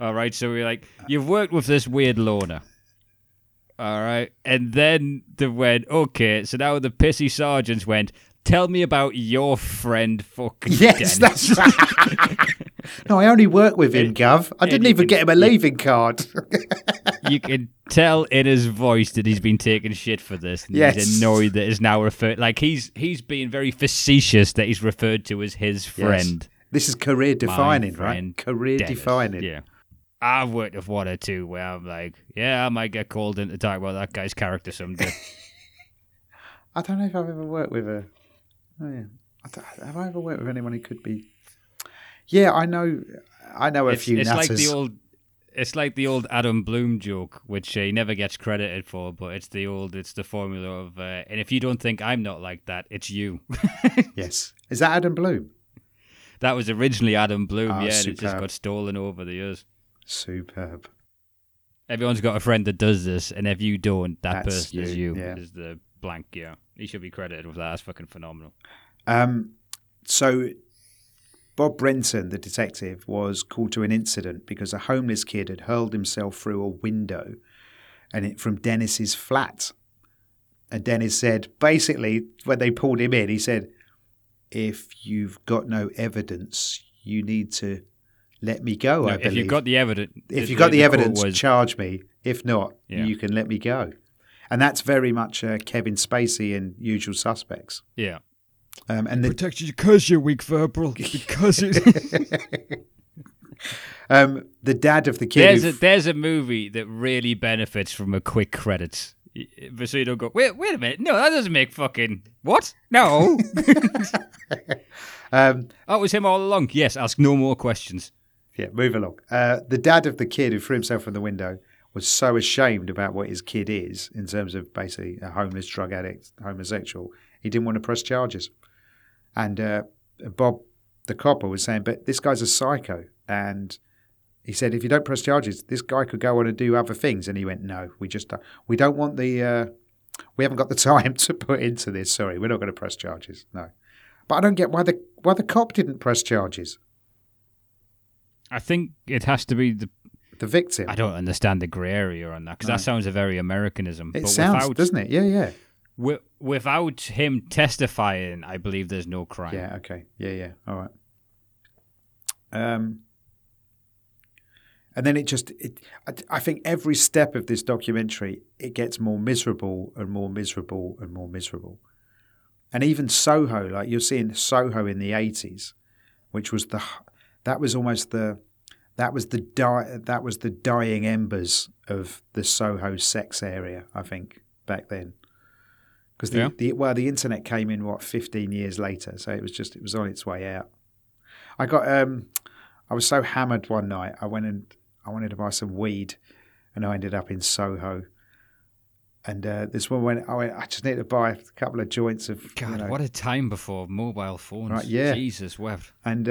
All right, so we're like, you've worked with this weird loner. All right, and then they went, okay, so now the pissy sergeants went, tell me about your friend fucking Dennis. Yes, that's right. No, I only work with him, Gov. I didn't even get him a leaving card. You can tell in his voice that he's been taking shit for this. And yes. He's annoyed that is now referred... Like, he's being very facetious that he's referred to as his friend. Yes. This is career-defining, right? Career-defining. Yeah. I've worked with one or two where I'm like, yeah, I might get called in to talk about that guy's character someday. I don't know if I've ever worked with a... Oh, yeah. Have I ever worked with anyone who could be... Yeah, I know a few nutters. It's like the old Adam Bloom joke, which he never gets credited for, but it's the formula of, and if you don't think I'm not like that, it's you. Yes. Is that Adam Bloom? That was originally Adam Bloom, yeah, superb. And it just got stolen over the years. Superb. Everyone's got a friend that does this, and if you don't, that person is you. Yeah. Is the blank, yeah. He should be credited with that. That's fucking phenomenal. So... Bob Brenton, the detective, was called to an incident because a homeless kid had hurled himself through a window from Dennis's flat. And Dennis said, basically, when they pulled him in, he said, if you've got no evidence, you need to let me go, I believe. If you've got the evidence. If you've got the evidence, charge me. If not, you can let me go. And that's very much Kevin Spacey in Usual Suspects. Yeah. And protect you because you're weak, verbal. Because it. The dad of the kid. There's a movie that really benefits from a quick credits, so you don't go. Wait a minute. No, that doesn't make fucking what? No. That was him all along. Yes. Ask no more questions. Yeah. Move along. The dad of the kid who threw himself from the window was so ashamed about what his kid is in terms of basically a homeless drug addict, homosexual. He didn't want to press charges. And Bob, the copper, was saying, but this guy's a psycho. And he said, if you don't press charges, this guy could go on and do other things. And he went, no, we don't want the, we haven't got the time to put into this. Sorry, we're not going to press charges. No. But I don't get why the cop didn't press charges. I think it has to be the victim. I don't understand the grey area on that because that sounds a very Americanism. Doesn't it? Yeah, yeah. Without him testifying, I believe there's no crime. Yeah, okay. Yeah, yeah. All right. And then I think every step of this documentary, it gets more miserable and more miserable and more miserable. And even Soho, like you're seeing Soho in the 80s, which was that was the dying embers of the Soho sex area, I think, back then. Because the internet came in 15 years later, so it was on its way out. I got I was so hammered one night. I went and I wanted to buy some weed, and I ended up in Soho. And this woman went, I just need to buy a couple of joints of. God, what a time before mobile phones! Right, yeah. Jesus wept. And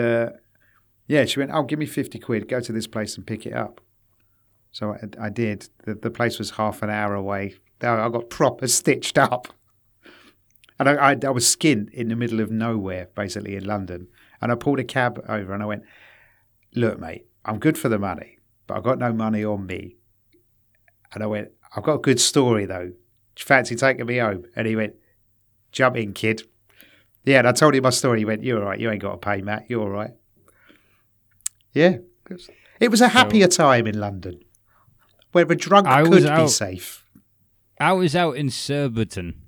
she went, give me 50 quid. Go to this place and pick it up. So I did. The place was half an hour away. I got proper stitched up. And I was skint in the middle of nowhere, basically, in London. And I pulled a cab over and I went, look, mate, I'm good for the money, but I've got no money on me. And I went, I've got a good story, though. Fancy taking me home? And he went, jump in, kid. Yeah, and I told him my story. He went, you're all right. You ain't got to pay, Matt. You're all right. Yeah. It was a happier time in London where a drunk could be safe. I was out in Surbiton.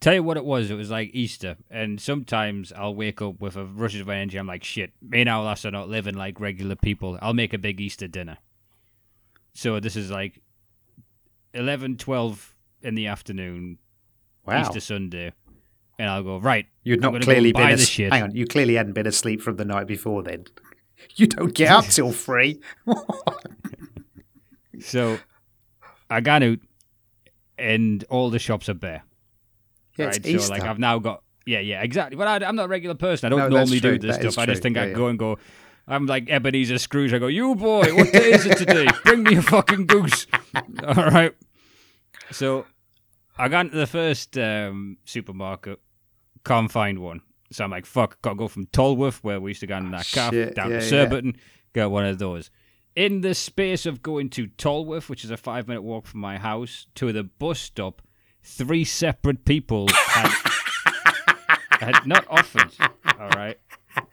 Tell you what it was like Easter, and sometimes I'll wake up with a rush of energy. I'm like, shit, me and our lass are not living like regular people. I'll make a big Easter dinner. So this is like 11, 12 in the afternoon, wow. Easter Sunday, and I'll go, right, hang on, you clearly hadn't been asleep from the night before then. You don't get up till 3. So I got out. And all the shops are bare. Yeah, right? It's Easter. So, I've now got... Yeah, yeah, exactly. But I'm not a regular person. I don't normally do this stuff. I just think I go... I'm like Ebenezer Scrooge. I go, you boy, what day is it today? Bring me a fucking goose. All right. So I got into the first supermarket. Can't find one. So I'm like, fuck, got to go from Tolworth, where we used to go in that calf, down to Surbiton, get one of those. In the space of going to Tolworth, which is a 5-minute walk from my house, to the bus stop, 3 separate people had not offered, all right,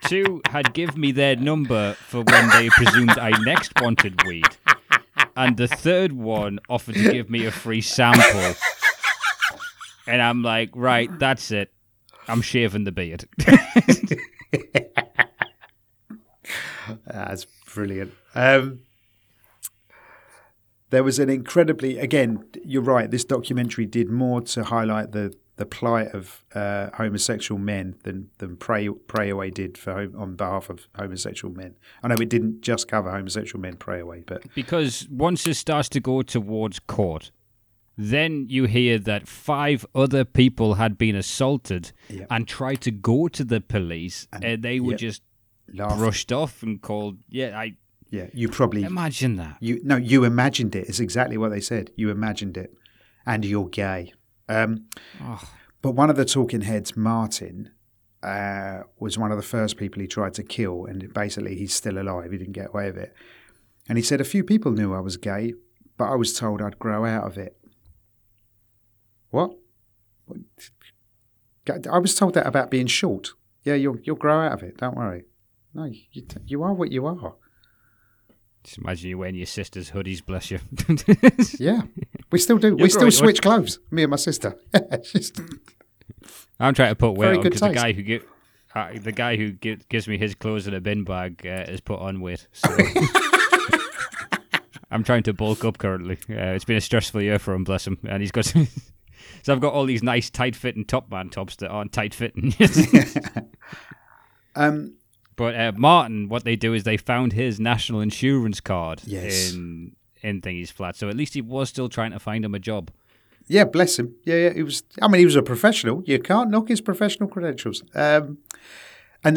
two had given me their number for when they presumed I next wanted weed. And the third one offered to give me a free sample. And I'm like, right, that's it. I'm shaving the beard. That's brilliant. There was an incredibly, again, you're right, this documentary did more to highlight the plight of homosexual men than Pray Away did on behalf of homosexual men. I know it didn't just cover homosexual men, Pray Away, but... Because once it starts to go towards court, then you hear that 5 other people had been assaulted and tried to go to the police, and they were just brushed off and called... Yeah, you probably... Imagine that. You imagined it. It's exactly what they said. You imagined it. And you're gay. But one of the talking heads, Martin, was one of the first people he tried to kill, and basically he's still alive. He didn't get away with it. And he said, a few people knew I was gay, but I was told I'd grow out of it. What? I was told that about being short. Yeah, you'll grow out of it. Don't worry. No, you are what you are. Just imagine you wearing your sister's hoodies, bless you. Yeah, we still do. We still switch clothes, me and my sister. I'm trying to put weight on because the guy who gives me his clothes in a bin bag has put on weight. So. I'm trying to bulk up currently. It's been a stressful year for him, bless him. And he's got... So I've got all these nice tight-fitting Topman tops that aren't tight-fitting. But Martin, what they do is they found his national insurance card in Thingy's flat. So at least he was still trying to find him a job. Yeah, bless him. Yeah, he was. I mean, he was a professional. You can't knock his professional credentials. And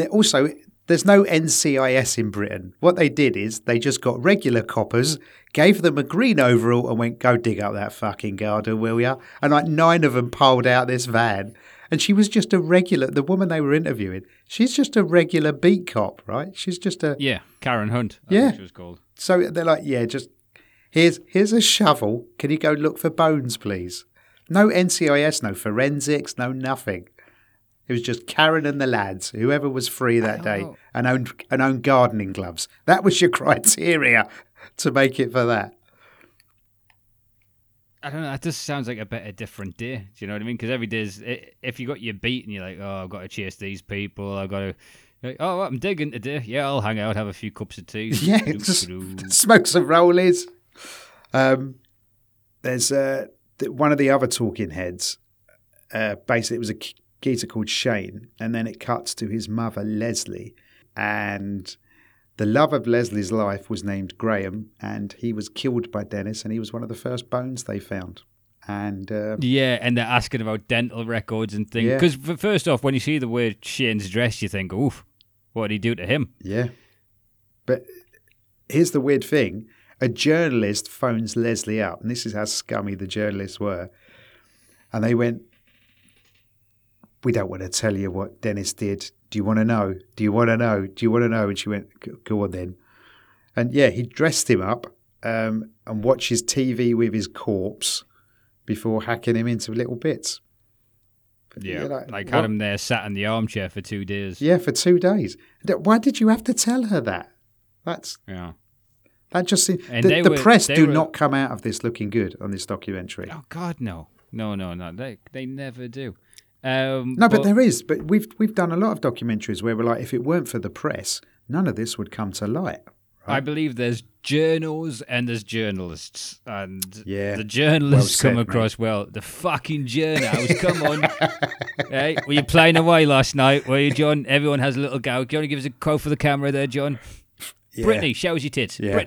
also, there's no NCIS in Britain. What they did is they just got regular coppers, gave them a green overall, and went, "Go dig up that fucking garden, will ya?" And like 9 of them pulled out this van. And she was just a regular, the woman they were interviewing, she's just a regular beat cop, right? She's just a... Yeah, Karen Hunt, I think she was called. So they're like, yeah, just, here's a shovel. Can you go look for bones, please? No NCIS, no forensics, no nothing. It was just Karen and the lads, whoever was free that day, and owned gardening gloves. That was your criteria to make it for that. I don't know, that just sounds like a different day. Do you know what I mean? Because every day is, if you got your beat and you're like, oh, I've got to chase these people, I've got to, like, oh, I'm digging today. Yeah, I'll hang out, have a few cups of tea. Yeah, just smoke some rollies. There's one of the other talking heads, basically it was a geezer called Shane, and then it cuts to his mother, Leslie, and... The love of Leslie's life was named Graham, and he was killed by Dennis, and he was one of the first bones they found. And and they're asking about dental records and things. Because first off, when you see the way Shane's dressed, you think, oof, what did he do to him? Yeah. But here's the weird thing. A journalist phones Leslie up, and this is how scummy the journalists were. And they went, we don't want to tell you what Dennis did. Do you want to know? Do you want to know? Do you want to know? And she went, go on then. And yeah, he dressed him up and watches TV with his corpse before hacking him into little bits. But, like had him there sat in the armchair for 2 days. Yeah, for 2 days. Why did you have to tell her that? That just seemed... The press do not come out of this looking good on this documentary. Oh, God, no. No. They never do. But there is. But we've done a lot of documentaries where we're like, if it weren't for the press, none of this would come to light. Right? I believe there's journos and there's journalists, and the journalists come across well. The fucking journos, come on! Hey, were you playing away last night? Were you, John? Everyone has a little go. Do you want to give us a call for the camera there, John? Yeah. Brittany, shows your tits. Yeah.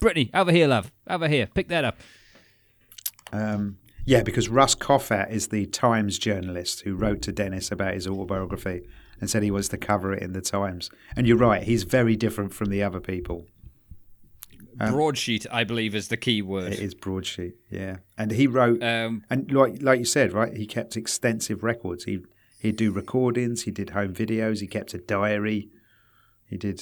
Brittany, over here, love. Over here, pick that up. Yeah, because Russ Coffat is the Times journalist who wrote to Dennis about his autobiography and said he was to cover it in the Times. And you're right, he's very different from the other people. Broadsheet, I believe, is the key word. It is broadsheet, yeah. And he wrote, and like you said, right, he kept extensive records. He'd do recordings, he did home videos, he kept a diary, he did...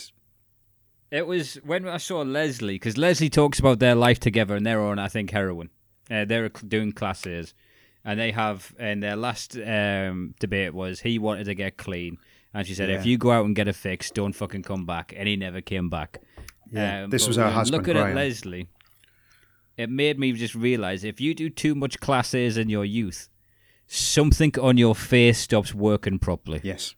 It was when I saw Leslie, because Leslie talks about their life together and they're on, I think, heroin. They're doing classes, and their last debate was he wanted to get clean, And she said, if you go out and get it fixed, don't fucking come back. And he never came back. Yeah, this was her husband, looking Graham. At Leslie, it made me just realise, if you do too much Class A's in your youth, something on your face stops working properly. Yes.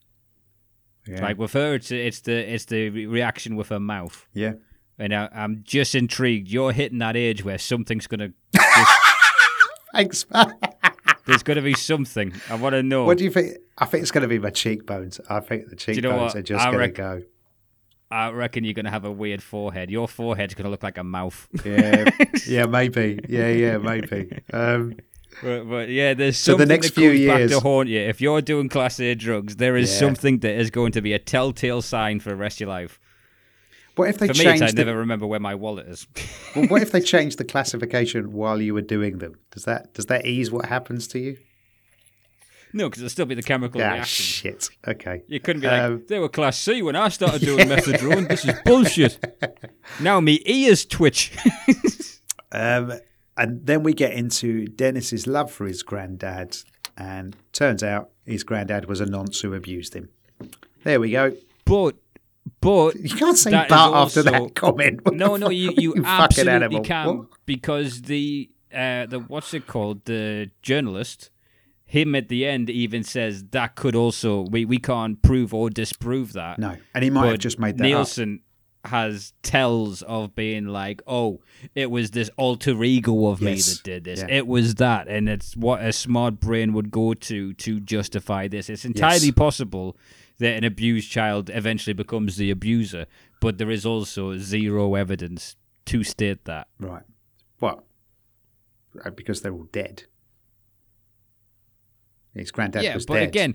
Yeah. Like with her, it's the reaction with her mouth. Yeah. And I'm just intrigued. You're hitting that age where something's going to... Thanks, man. There's going to be something. I want to know. What do you think? I think it's going to be my cheekbones. I think the cheekbones are just going to go. I reckon you're going to have a weird forehead. Your forehead's going to look like a mouth. Yeah, yeah, maybe. Yeah, maybe. But yeah, there's something the next that few comes years... back to haunt you. If you're doing Class A drugs, there is something that is going to be a telltale sign for the rest of your life. What if they never remember where my wallet is. Well, what if they changed the classification while you were doing them? Does that ease what happens to you? No, because it'll still be the chemical reaction. Shit. Okay. You couldn't be like, they were Class C when I started doing methadone. This is bullshit. Now me ears twitch. And then we get into Dennis's love for his granddad, and turns out his granddad was a nonce who abused him. There we go. But you can't say that after that comment. No, you absolutely can, because the what's it called? The journalist, him at the end even says that could also we can't prove or disprove that. No, and he might have just made that Nilsen up. Has tells of being like, oh, it was this alter ego of me that did this. Yeah. It was that, and it's what a smart brain would go to justify this. It's entirely possible that an abused child eventually becomes the abuser, but there is also zero evidence to state that. Right. Well, because they're all dead. His granddad was dead. Yeah, but again,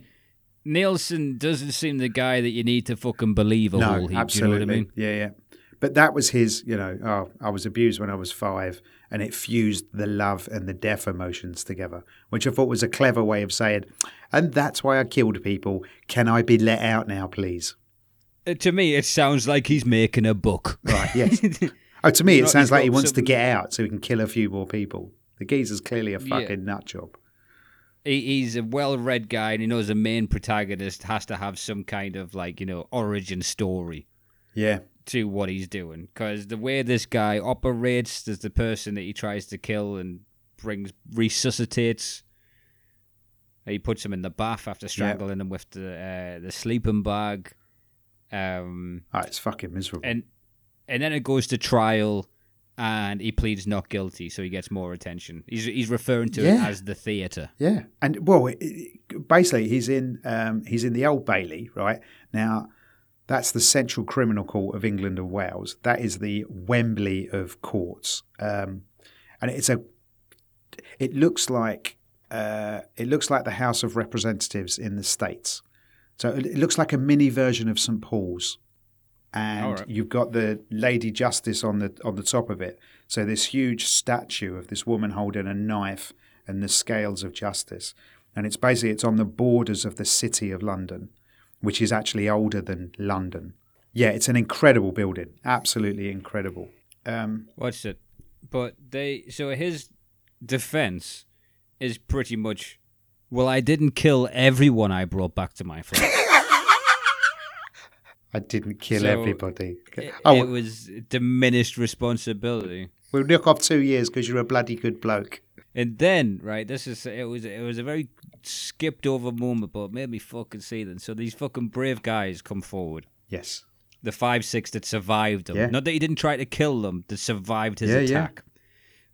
Nilsen doesn't seem the guy that you need to fucking believe a whole heap. Absolutely. You know what I mean? Yeah. But that was his, I was abused when I was 5, and it fused the love and the death emotions together, which I thought was a clever way of saying, and that's why I killed people. Can I be let out now, please? To me, it sounds like he's making a book. Right, yes. To me, it sounds like he wants to get out so he can kill a few more people. The geezer's clearly a fucking nut job. He's a well-read guy, and he knows the main protagonist has to have some kind of, origin story. Yeah. To what he's doing, because the way this guy operates as the person that he tries to kill and resuscitates, he puts him in the bath after strangling him with the sleeping bag. It's fucking miserable. And then it goes to trial, and he pleads not guilty, so he gets more attention. He's referring to it as the theatre. Yeah, and well, basically he's in the Old Bailey right now. That's the Central Criminal Court of England and Wales. That is the Wembley of courts, and it looks like the House of Representatives in the States. So it looks like a mini version of St Paul's, and you've got the Lady Justice on the top of it. So this huge statue of this woman holding a knife and the scales of justice, and it's on the borders of the City of London, which is actually older than London. Yeah, it's an incredible building. Absolutely incredible. What's it? But his defense is pretty much, well, I didn't kill everyone I brought back to my flat. I didn't kill everybody. It was diminished responsibility. We'll knock off 2 years because you're a bloody good bloke. And then, right, it was a very skipped over moment, but it made me fucking see them. So these fucking brave guys come forward. Yes. The 5'6" that survived him. Yeah. Not that he didn't try to kill them, that survived his attack. Yeah.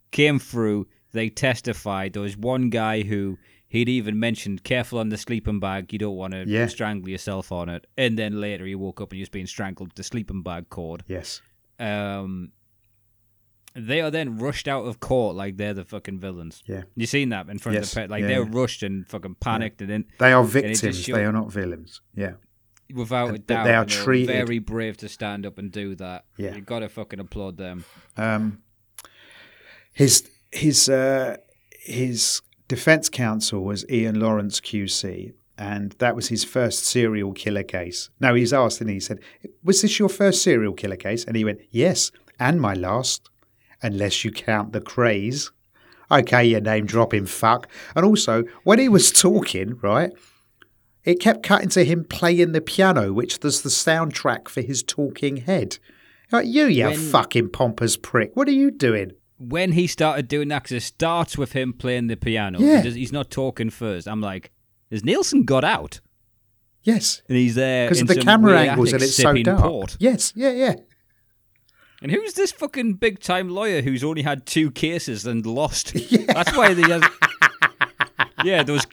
Came through, they testified. There was one guy who he'd even mentioned, careful on the sleeping bag, you don't want to strangle yourself on it. And then later he woke up and he was being strangled with the sleeping bag cord. Yes. They are then rushed out of court like they're the fucking villains. Yeah. You've seen that in front of the pet. Like they're rushed and fucking panicked. And then they are victims. They are not villains. Yeah. Without a doubt. They are treated. Very brave to stand up and do that. Yeah. You've got to fucking applaud them. His defence counsel was Ian Lawrence QC. And that was his first serial killer case. No, he's asked and he said, was this your first serial killer case? And he went, yes, and my last. Unless you count the craze. Okay, you name-dropping fuck. And also, when he was talking, right, It kept cutting to him playing the piano, which was the soundtrack for his talking head. Like, you fucking pompous prick. What are you doing? When he started doing that, because it starts with him playing the piano. Yeah. He's not talking first. I'm like, has Nilsen got out? Yes. And he's there. Because of the camera angles and it's so dark. Port. Yes, yeah. And who's this fucking big-time lawyer who's only had 2 cases and lost? Yeah. That's why he has... Yeah, those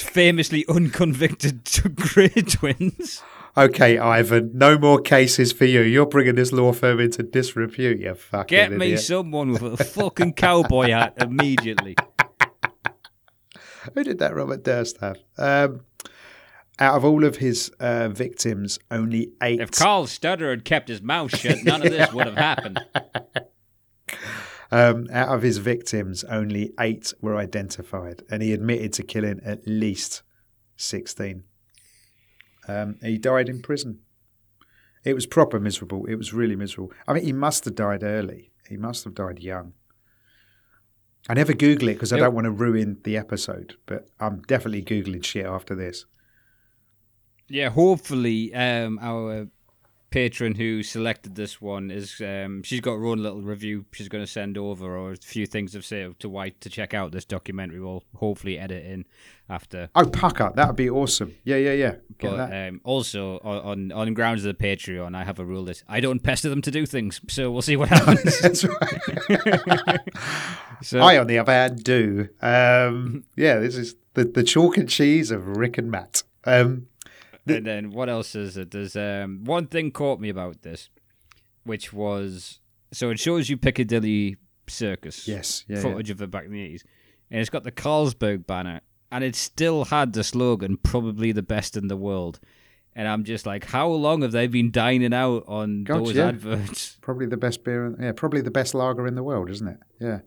famously unconvicted Grey twins. Okay, Ivan, no more cases for you. You're bringing this law firm into disrepute, you fucking idiot. Get me someone with a fucking cowboy hat immediately. Who did that Robert Durst have? Out of all of his victims, only 8... If Carl Stutter had kept his mouth shut, none of this would have happened. Out of his victims, only 8 were identified, and he admitted to killing at least 16. He died in prison. It was proper miserable. It was really miserable. I mean, he must have died early. He must have died young. I never Google it because I don't want to ruin the episode, but I'm definitely Googling shit after this. Yeah, hopefully our patron who selected this one is she's got her own little review she's going to send over, or a few things of say to White to check out this documentary. We'll hopefully edit in after. Oh, pucker, that would be awesome. Yeah. But also on grounds of the Patreon, I have a rule that I don't pester them to do things, so we'll see what happens. That's right. So, I, on the other hand, do. This is the chalk and cheese of Rick and Matt. And then what else is it? There's one thing caught me about this, which was, so it shows you Piccadilly Circus. Yes. Yeah, footage of the back in the 80s. And it's got the Carlsberg banner, and it still had the slogan, probably the best in the world. And I'm just like, how long have they been dining out on those adverts? Probably the best beer, probably the best lager in the world, isn't it? Yeah.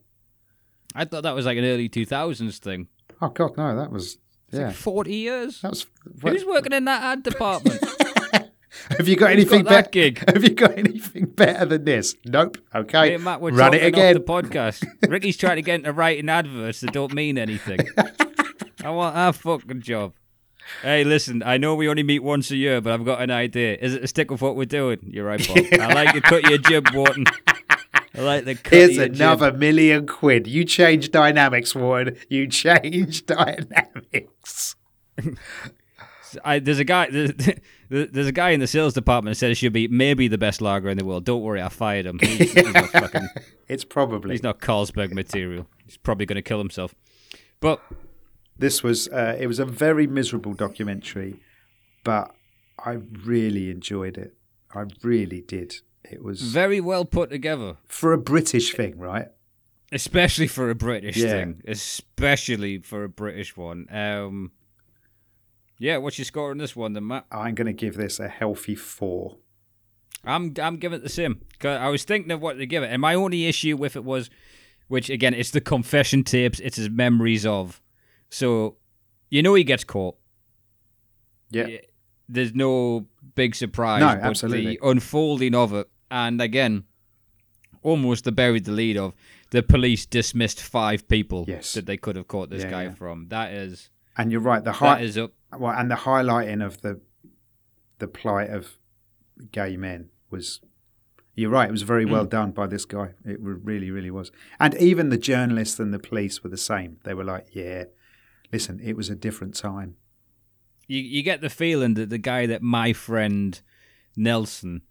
I thought that was like an early 2000s thing. Oh, God, no, that was... It's like 40 years. Who's working in that ad department? Have you got anything better? Have you got anything better than this? Nope. Okay. And Matt, run it again. Off the podcast. Ricky's trying to get into writing adverts that don't mean anything. I want our fucking job. Hey, listen, I know we only meet once a year, but I've got an idea. Is it a stick with what we're doing? You're right, Bob. I like the cut of your jib, Wharton. I like the cut. Here's another £1,000,000. You change dynamics, Wharton. You change dynamics. There's a guy in the sales department that said it should be maybe the best lager in the world. Don't worry, I fired him. He's not fucking, he's not Carlsberg material. He's probably going to kill himself. But this was it was a very miserable documentary, but I really enjoyed it. I really did. It was very well put together for a British thing, right? Especially for a British thing, especially for a British one. What's your score on this one, then, Matt? I'm going to give this a healthy 4. I'm giving it the same. Cause I was thinking of what to give it, and my only issue with it was, which again, it's the confession tapes. It's his memories of, so you know he gets caught. Yeah, there's no big surprise. No, absolutely. The unfolding of it. And again, almost the buried the lead of the police dismissed 5 people that they could have caught this guy from. That is, and you're right. The that is up. Well, and the highlighting of the plight of gay men was. You're right. It was very well done by this guy. It really, really was. And even the journalists and the police were the same. They were like, "Yeah, listen, it was a different time." You get the feeling that the guy that my friend Nilsen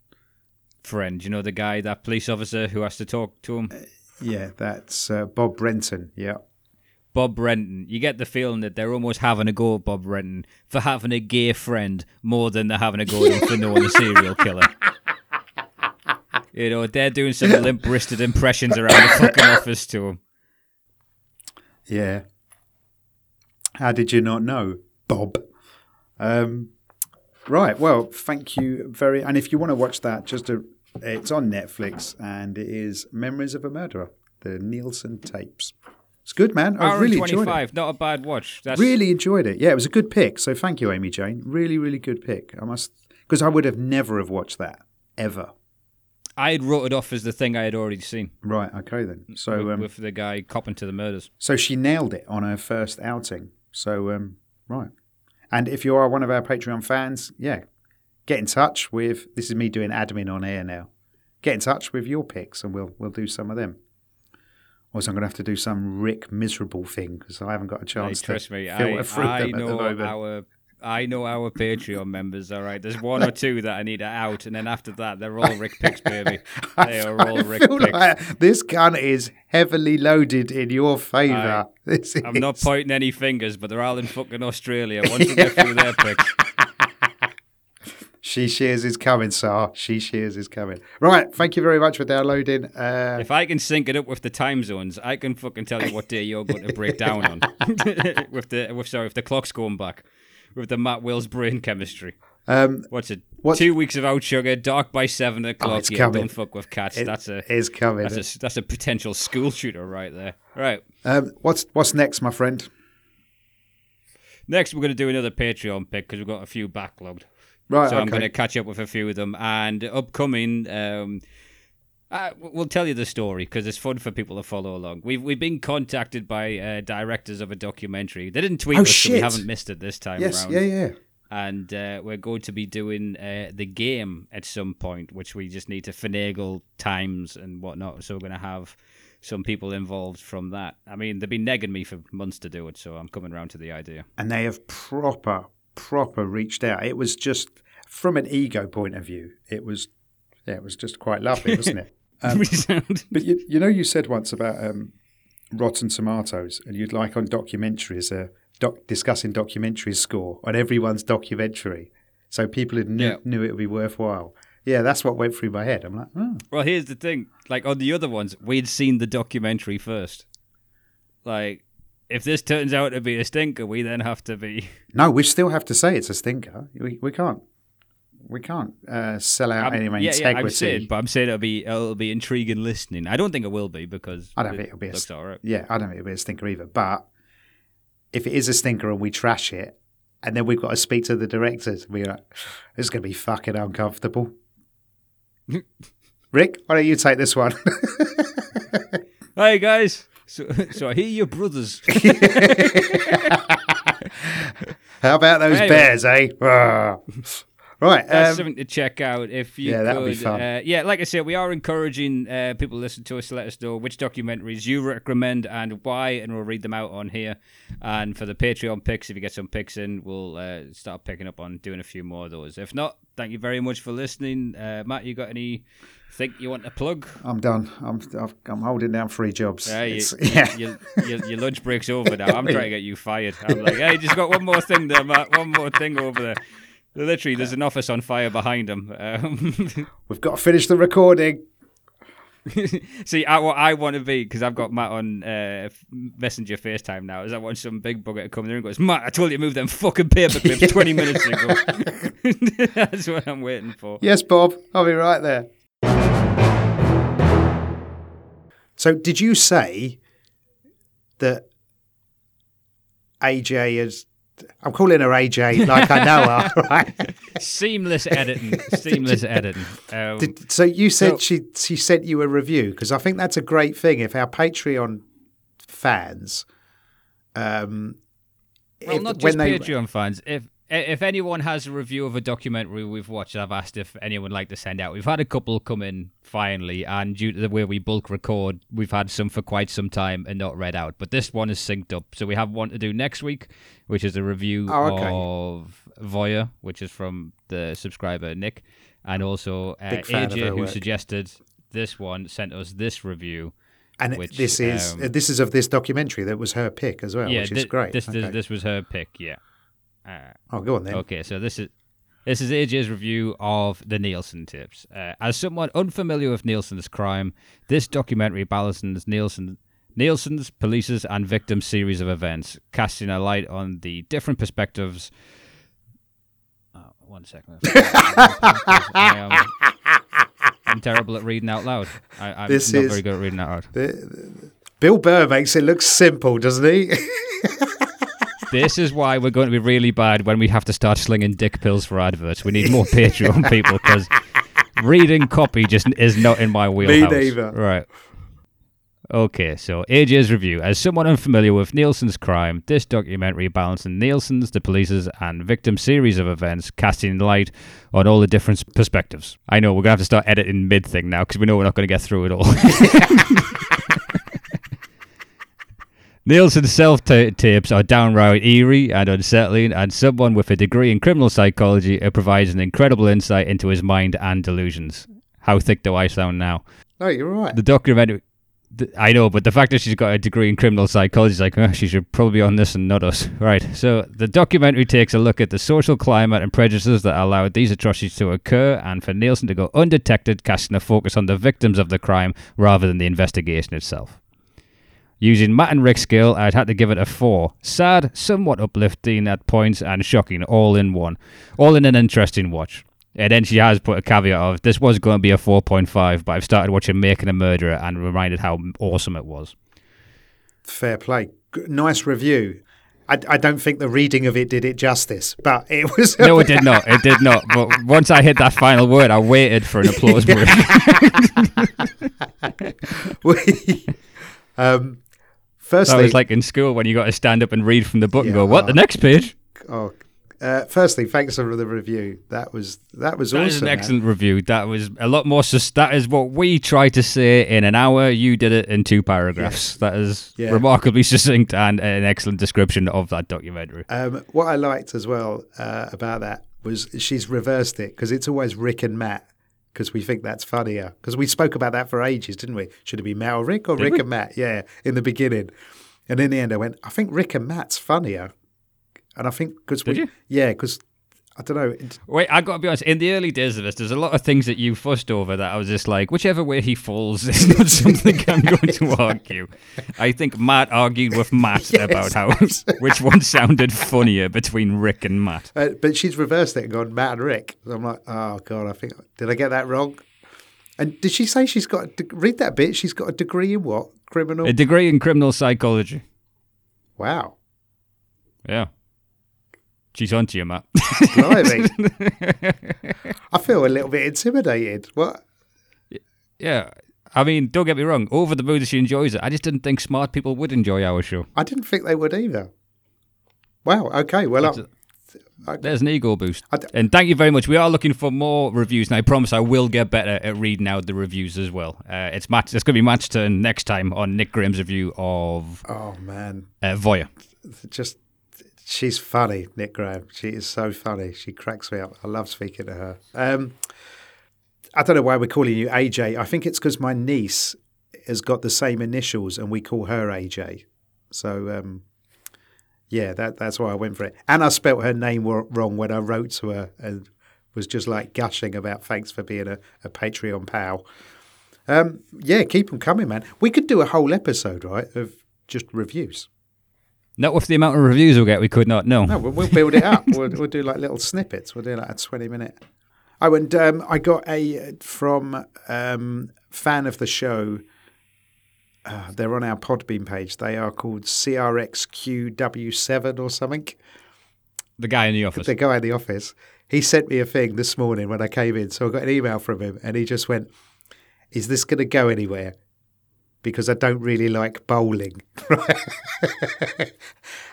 friend, you know, the guy, that police officer who has to talk to him. That's Bob Brenton. Yeah. Bob Brenton. You get the feeling that they're almost having a go at Bob Brenton for having a gay friend more than they're having a go at him for knowing a serial killer. You know, they're doing some limp-wristed impressions around the fucking office to him. Yeah. How did you not know, Bob? Right, well, thank you very... And if you want to watch that, it's on Netflix, and it is Memories of a Murderer, the Nilsen Tapes. It's good, man. I really enjoyed it. Not a bad watch. Really enjoyed it. Yeah, it was a good pick, so thank you, Amy Jane. Really, really good pick. Because I would have never have watched that, ever. I had wrote it off as the thing I had already seen. Right, okay then. So with the guy copping to the murders. So she nailed it on her first outing. So, right. And if you are one of our Patreon fans, yeah, get in touch with, this is me doing admin on air now, get in touch with your picks and we'll do some of them. Or else I'm going to have to do some Rick miserable thing because I haven't got a chance to filter through them at the moment. I know our Patreon members, all right? There's one or two that I need out, and then after that, they're all Rick picks, baby. They are all Rick picks. Like this gun is heavily loaded in your favour. I'm not pointing any fingers, but they're all in fucking Australia once we get through their picks. She Shears is coming, sir. She Shears is coming. Right, thank you very much for downloading. If I can sync it up with the time zones, I can fucking tell you what day you're going to break down on. If the clock's going back. With the Matt Wills brain chemistry. What's it? 2 weeks of out sugar, dark by 7 o'clock. Oh, it's coming. Don't fuck with cats. That's coming. That's a potential school shooter right there. Right. What's next, my friend? Next, we're going to do another Patreon pick because we've got a few backlogged. Right. So okay. I'm going to catch up with a few of them. And upcoming, we'll tell you the story because it's fun for people to follow along. We've been contacted by directors of a documentary. They didn't tweet us, so we haven't missed it this time around. Yeah. And we're going to be doing the game at some point, which we just need to finagle times and whatnot. So we're going to have some people involved from that. I mean, they've been negging me for months to do it, so I'm coming around to the idea. And they have proper reached out. It was just, from an ego point of view, it was just quite lovely, wasn't it? But you know, you said once about rotten tomatoes, and you'd like on documentaries discussing documentaries score on everyone's documentary, so people knew it would be worthwhile. Yeah, that's what went through my head. I'm like, oh. Well, here's the thing: like on the other ones, we'd seen the documentary first. Like, if this turns out to be a stinker, we then have to be. No, we still have to say it's a stinker. We can't. We can't sell out anyone's integrity. I'm saying it'll be intriguing listening. I don't think it will be because I don't think it'll be a stinker. Right. Yeah, I don't think it'll be a stinker either. But if it is a stinker and we trash it, and then we've got to speak to the directors, we're like, this is going to be fucking uncomfortable. Rick, why don't you take this one? Hey guys, so I hear your brothers. How about those bears, eh? Right, that's something to check out if you could. Yeah, that would be fun. Like I said, we are encouraging people to listen to us to let us know which documentaries you recommend and why, and we'll read them out on here. And for the Patreon picks, if you get some picks in, we'll start picking up on doing a few more of those. If not, thank you very much for listening. Matt, you got anything you want to plug? I'm done. I'm holding down 3 jobs. Your lunch break's over now. I'm trying to get you fired. I'm like, hey, just got one more thing there, Matt. One more thing over there. Literally, there's an office on fire behind him. We've got to finish the recording. See, I want to be, because I've got Matt on Messenger FaceTime now, is I want some big bugger to come in there and goes, Matt, I told you to move them fucking paper clips 20 minutes ago. That's what I'm waiting for. Yes, Bob, I'll be right there. So did you say that AJ is... I'm calling her AJ like I know her, right? Seamless editing. So you said she sent you a review, because I think that's a great thing if our Patreon fans... Patreon fans. If anyone has a review of a documentary we've watched, I've asked if anyone would like to send out. We've had a couple come in finally, and due to the way we bulk record, we've had some for quite some time and not read out. But this one is synced up. So we have one to do next week, which is a review of Voyeur, which is from the subscriber Nick. And also AJ, who suggested this one, sent us this review. And this is of this documentary that was her pick as well, which is great. This was her pick, yeah. Go on then. Okay, so this is AJ's review of the Nilsen Tapes. As someone unfamiliar with Nilsen's crime, this documentary balances Nilsen's, police's, and victim's series of events, casting a light on the different perspectives. Oh, one second. I'm terrible at reading out loud. I'm not very good at reading out loud. Bill Burr makes it look simple, doesn't he? This is why we're going to be really bad when we have to start slinging dick pills for adverts. We need more Patreon people, because reading copy just is not in my wheelhouse. Me neither. Right. Okay, so AJ's review. As someone unfamiliar with Nilsen's crime, this documentary balances Nilsen's, the police's, and victim series of events, casting light on all the different perspectives. I know, we're going to have to start editing mid-thing now, because we know we're not going to get through it all. Nilsen's self-tapes are downright eerie and unsettling, and someone with a degree in criminal psychology, it provides an incredible insight into his mind and delusions. How thick do I sound now? No, you're right. The documentary... I know, but the fact that she's got a degree in criminal psychology is like, oh, she should probably be on this and not us. Right, so the documentary takes a look at the social climate and prejudices that allowed these atrocities to occur and for Nilsen to go undetected, casting a focus on the victims of the crime rather than the investigation itself. Using Matt and Rick's scale, I'd had to give it a 4. Sad, somewhat uplifting at points, and shocking, all in one. All in an interesting watch. And then she has put a caveat of, this was going to be a 4.5, but I've started watching Making a Murderer and reminded how awesome it was. Fair play. Nice review. I don't think the reading of it did it justice, but it was... No, it did not. It did not. But once I hit that final word, I waited for an applause break. Firstly... That was like in school when you got to stand up and read from the book and go, what, the next page? Oh, firstly, thanks for the review. That was awesome. That is an excellent review. That was a lot more. That is what we try to say in an hour. You did it in 2 paragraphs. Yes. That is remarkably succinct and an excellent description of that documentary. What I liked as well about that was she's reversed it, because it's always Rick and Matt, because we think that's funnier. Because we spoke about that for ages, didn't we? Should it be Matt or Rick, or Rick and Matt? Yeah, in the beginning. And in the end, I went, I think Rick and Matt's funnier. And I think because because I don't know. Wait, I got to be honest. In the early days of this, there's a lot of things that you fussed over that I was just like, whichever way he falls, it's not something I'm going to argue. I think Matt argued with Matt about how which one sounded funnier between Rick and Matt. But she's reversed it and gone Matt and Rick. So I'm like, oh god, did I get that wrong? And did she say she's got read that bit? She's got a degree in what? Criminal. A degree in criminal psychology. Wow. Yeah. She's onto you, Matt. Blimey. I feel a little bit intimidated. What? Yeah. I mean, don't get me wrong. Over the mood that she enjoys it. I just didn't think smart people would enjoy our show. I didn't think they would either. Wow. Okay. Well, there's an ego boost. And thank you very much. We are looking for more reviews. And I promise I will get better at reading out the reviews as well. It's going to be Matt's turn next time on Nick Graham's review of... Oh, man. Voyeur. Just... She's funny, Nick Graham. She is so funny. She cracks me up. I love speaking to her. I don't know why we're calling you AJ. I think it's because my niece has got the same initials and we call her AJ. So, that's why I went for it. And I spelt her name wrong when I wrote to her and was just like gushing about thanks for being a Patreon pal. Keep them coming, man. We could do a whole episode, right, of just reviews. Not with the amount of reviews we'll get, we could not, no. No, we'll build it up. We'll do like little snippets. We'll do like a 20-minute. Oh, and I got from fan of the show. They're on our Podbean page. They are called CRXQW7 or something. The guy in the office. He sent me a thing this morning when I came in. So I got an email from him and he just went, is this going to go anywhere? Because I don't really like bowling.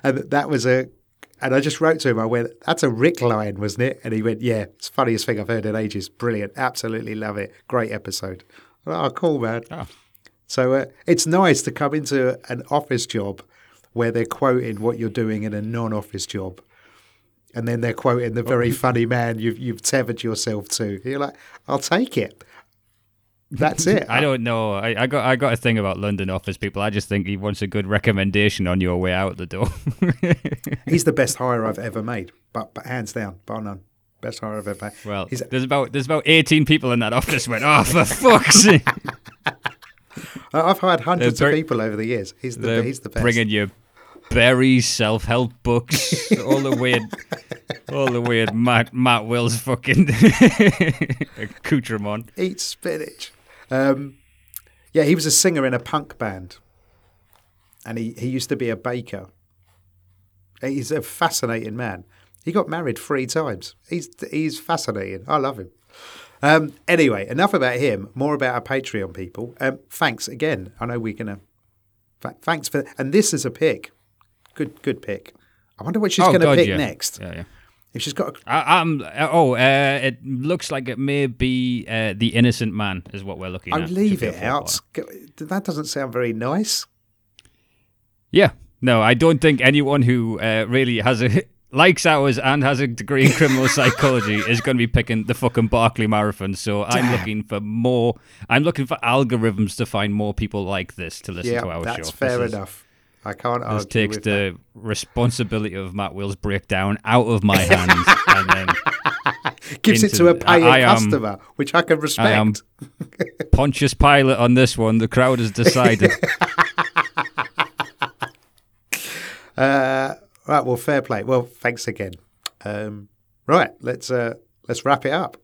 And that was and I just wrote to him, I went, that's a Rick line, wasn't it? And he went, yeah, it's the funniest thing I've heard in ages. Brilliant. Absolutely love it. Great episode. Oh, cool, man. Oh. So it's nice to come into an office job where they're quoting what you're doing in a non-office job. And then they're quoting the very funny man you've tethered yourself to. You're like, I'll take it. That's it. I don't know. I got a thing about London office people. I just think he wants a good recommendation on your way out the door. He's the best hire I've ever made, but hands down, bar none. Best hire I've ever made. Well, there's about 18 people in that office went, oh, for fuck's sake. I've hired hundreds of people over the years. He's the best. Bringing you berries, self-help books, all the weird Matt Wills fucking accoutrement. Eat spinach. He was a singer in a punk band, and he used to be a baker. He's a fascinating man. He got married 3 times. He's fascinating. I love him. Anyway, enough about him. More about our Patreon people. Thanks again. I know we're gonna. Thanks for. And this is a pick. Good pick. I wonder what she's going to pick next. Yeah. If she's got. It looks like it may be The Innocent Man is what we're looking at. I'll leave it out. That doesn't sound very nice. Yeah. No, I don't think anyone who really has a. Likes ours and has a degree in criminal psychology is going to be picking the fucking Barclay Marathon. So I'm looking for more. I'm looking for algorithms to find more people like this to listen to our show. That's fair enough. I can't argue with that. This takes the responsibility of Matt Wills' breakdown out of my hands and then gives it to a paying customer, which I can respect. I am Pontius Pilate on this one. The crowd has decided. Right, well, fair play. Well, thanks again. Right, let's wrap it up.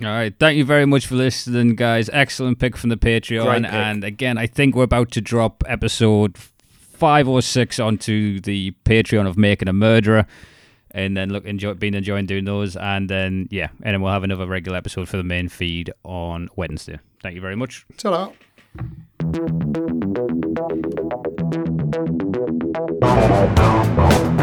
All right, thank you very much for listening, guys. Excellent pick from the Patreon. Pick. And again, I think we're about to drop episode 5 or 6 onto the Patreon of Making a Murderer. And then enjoying doing those. And then, and then we'll have another regular episode for the main feed on Wednesday. Thank you very much. Ta-da. Thank you.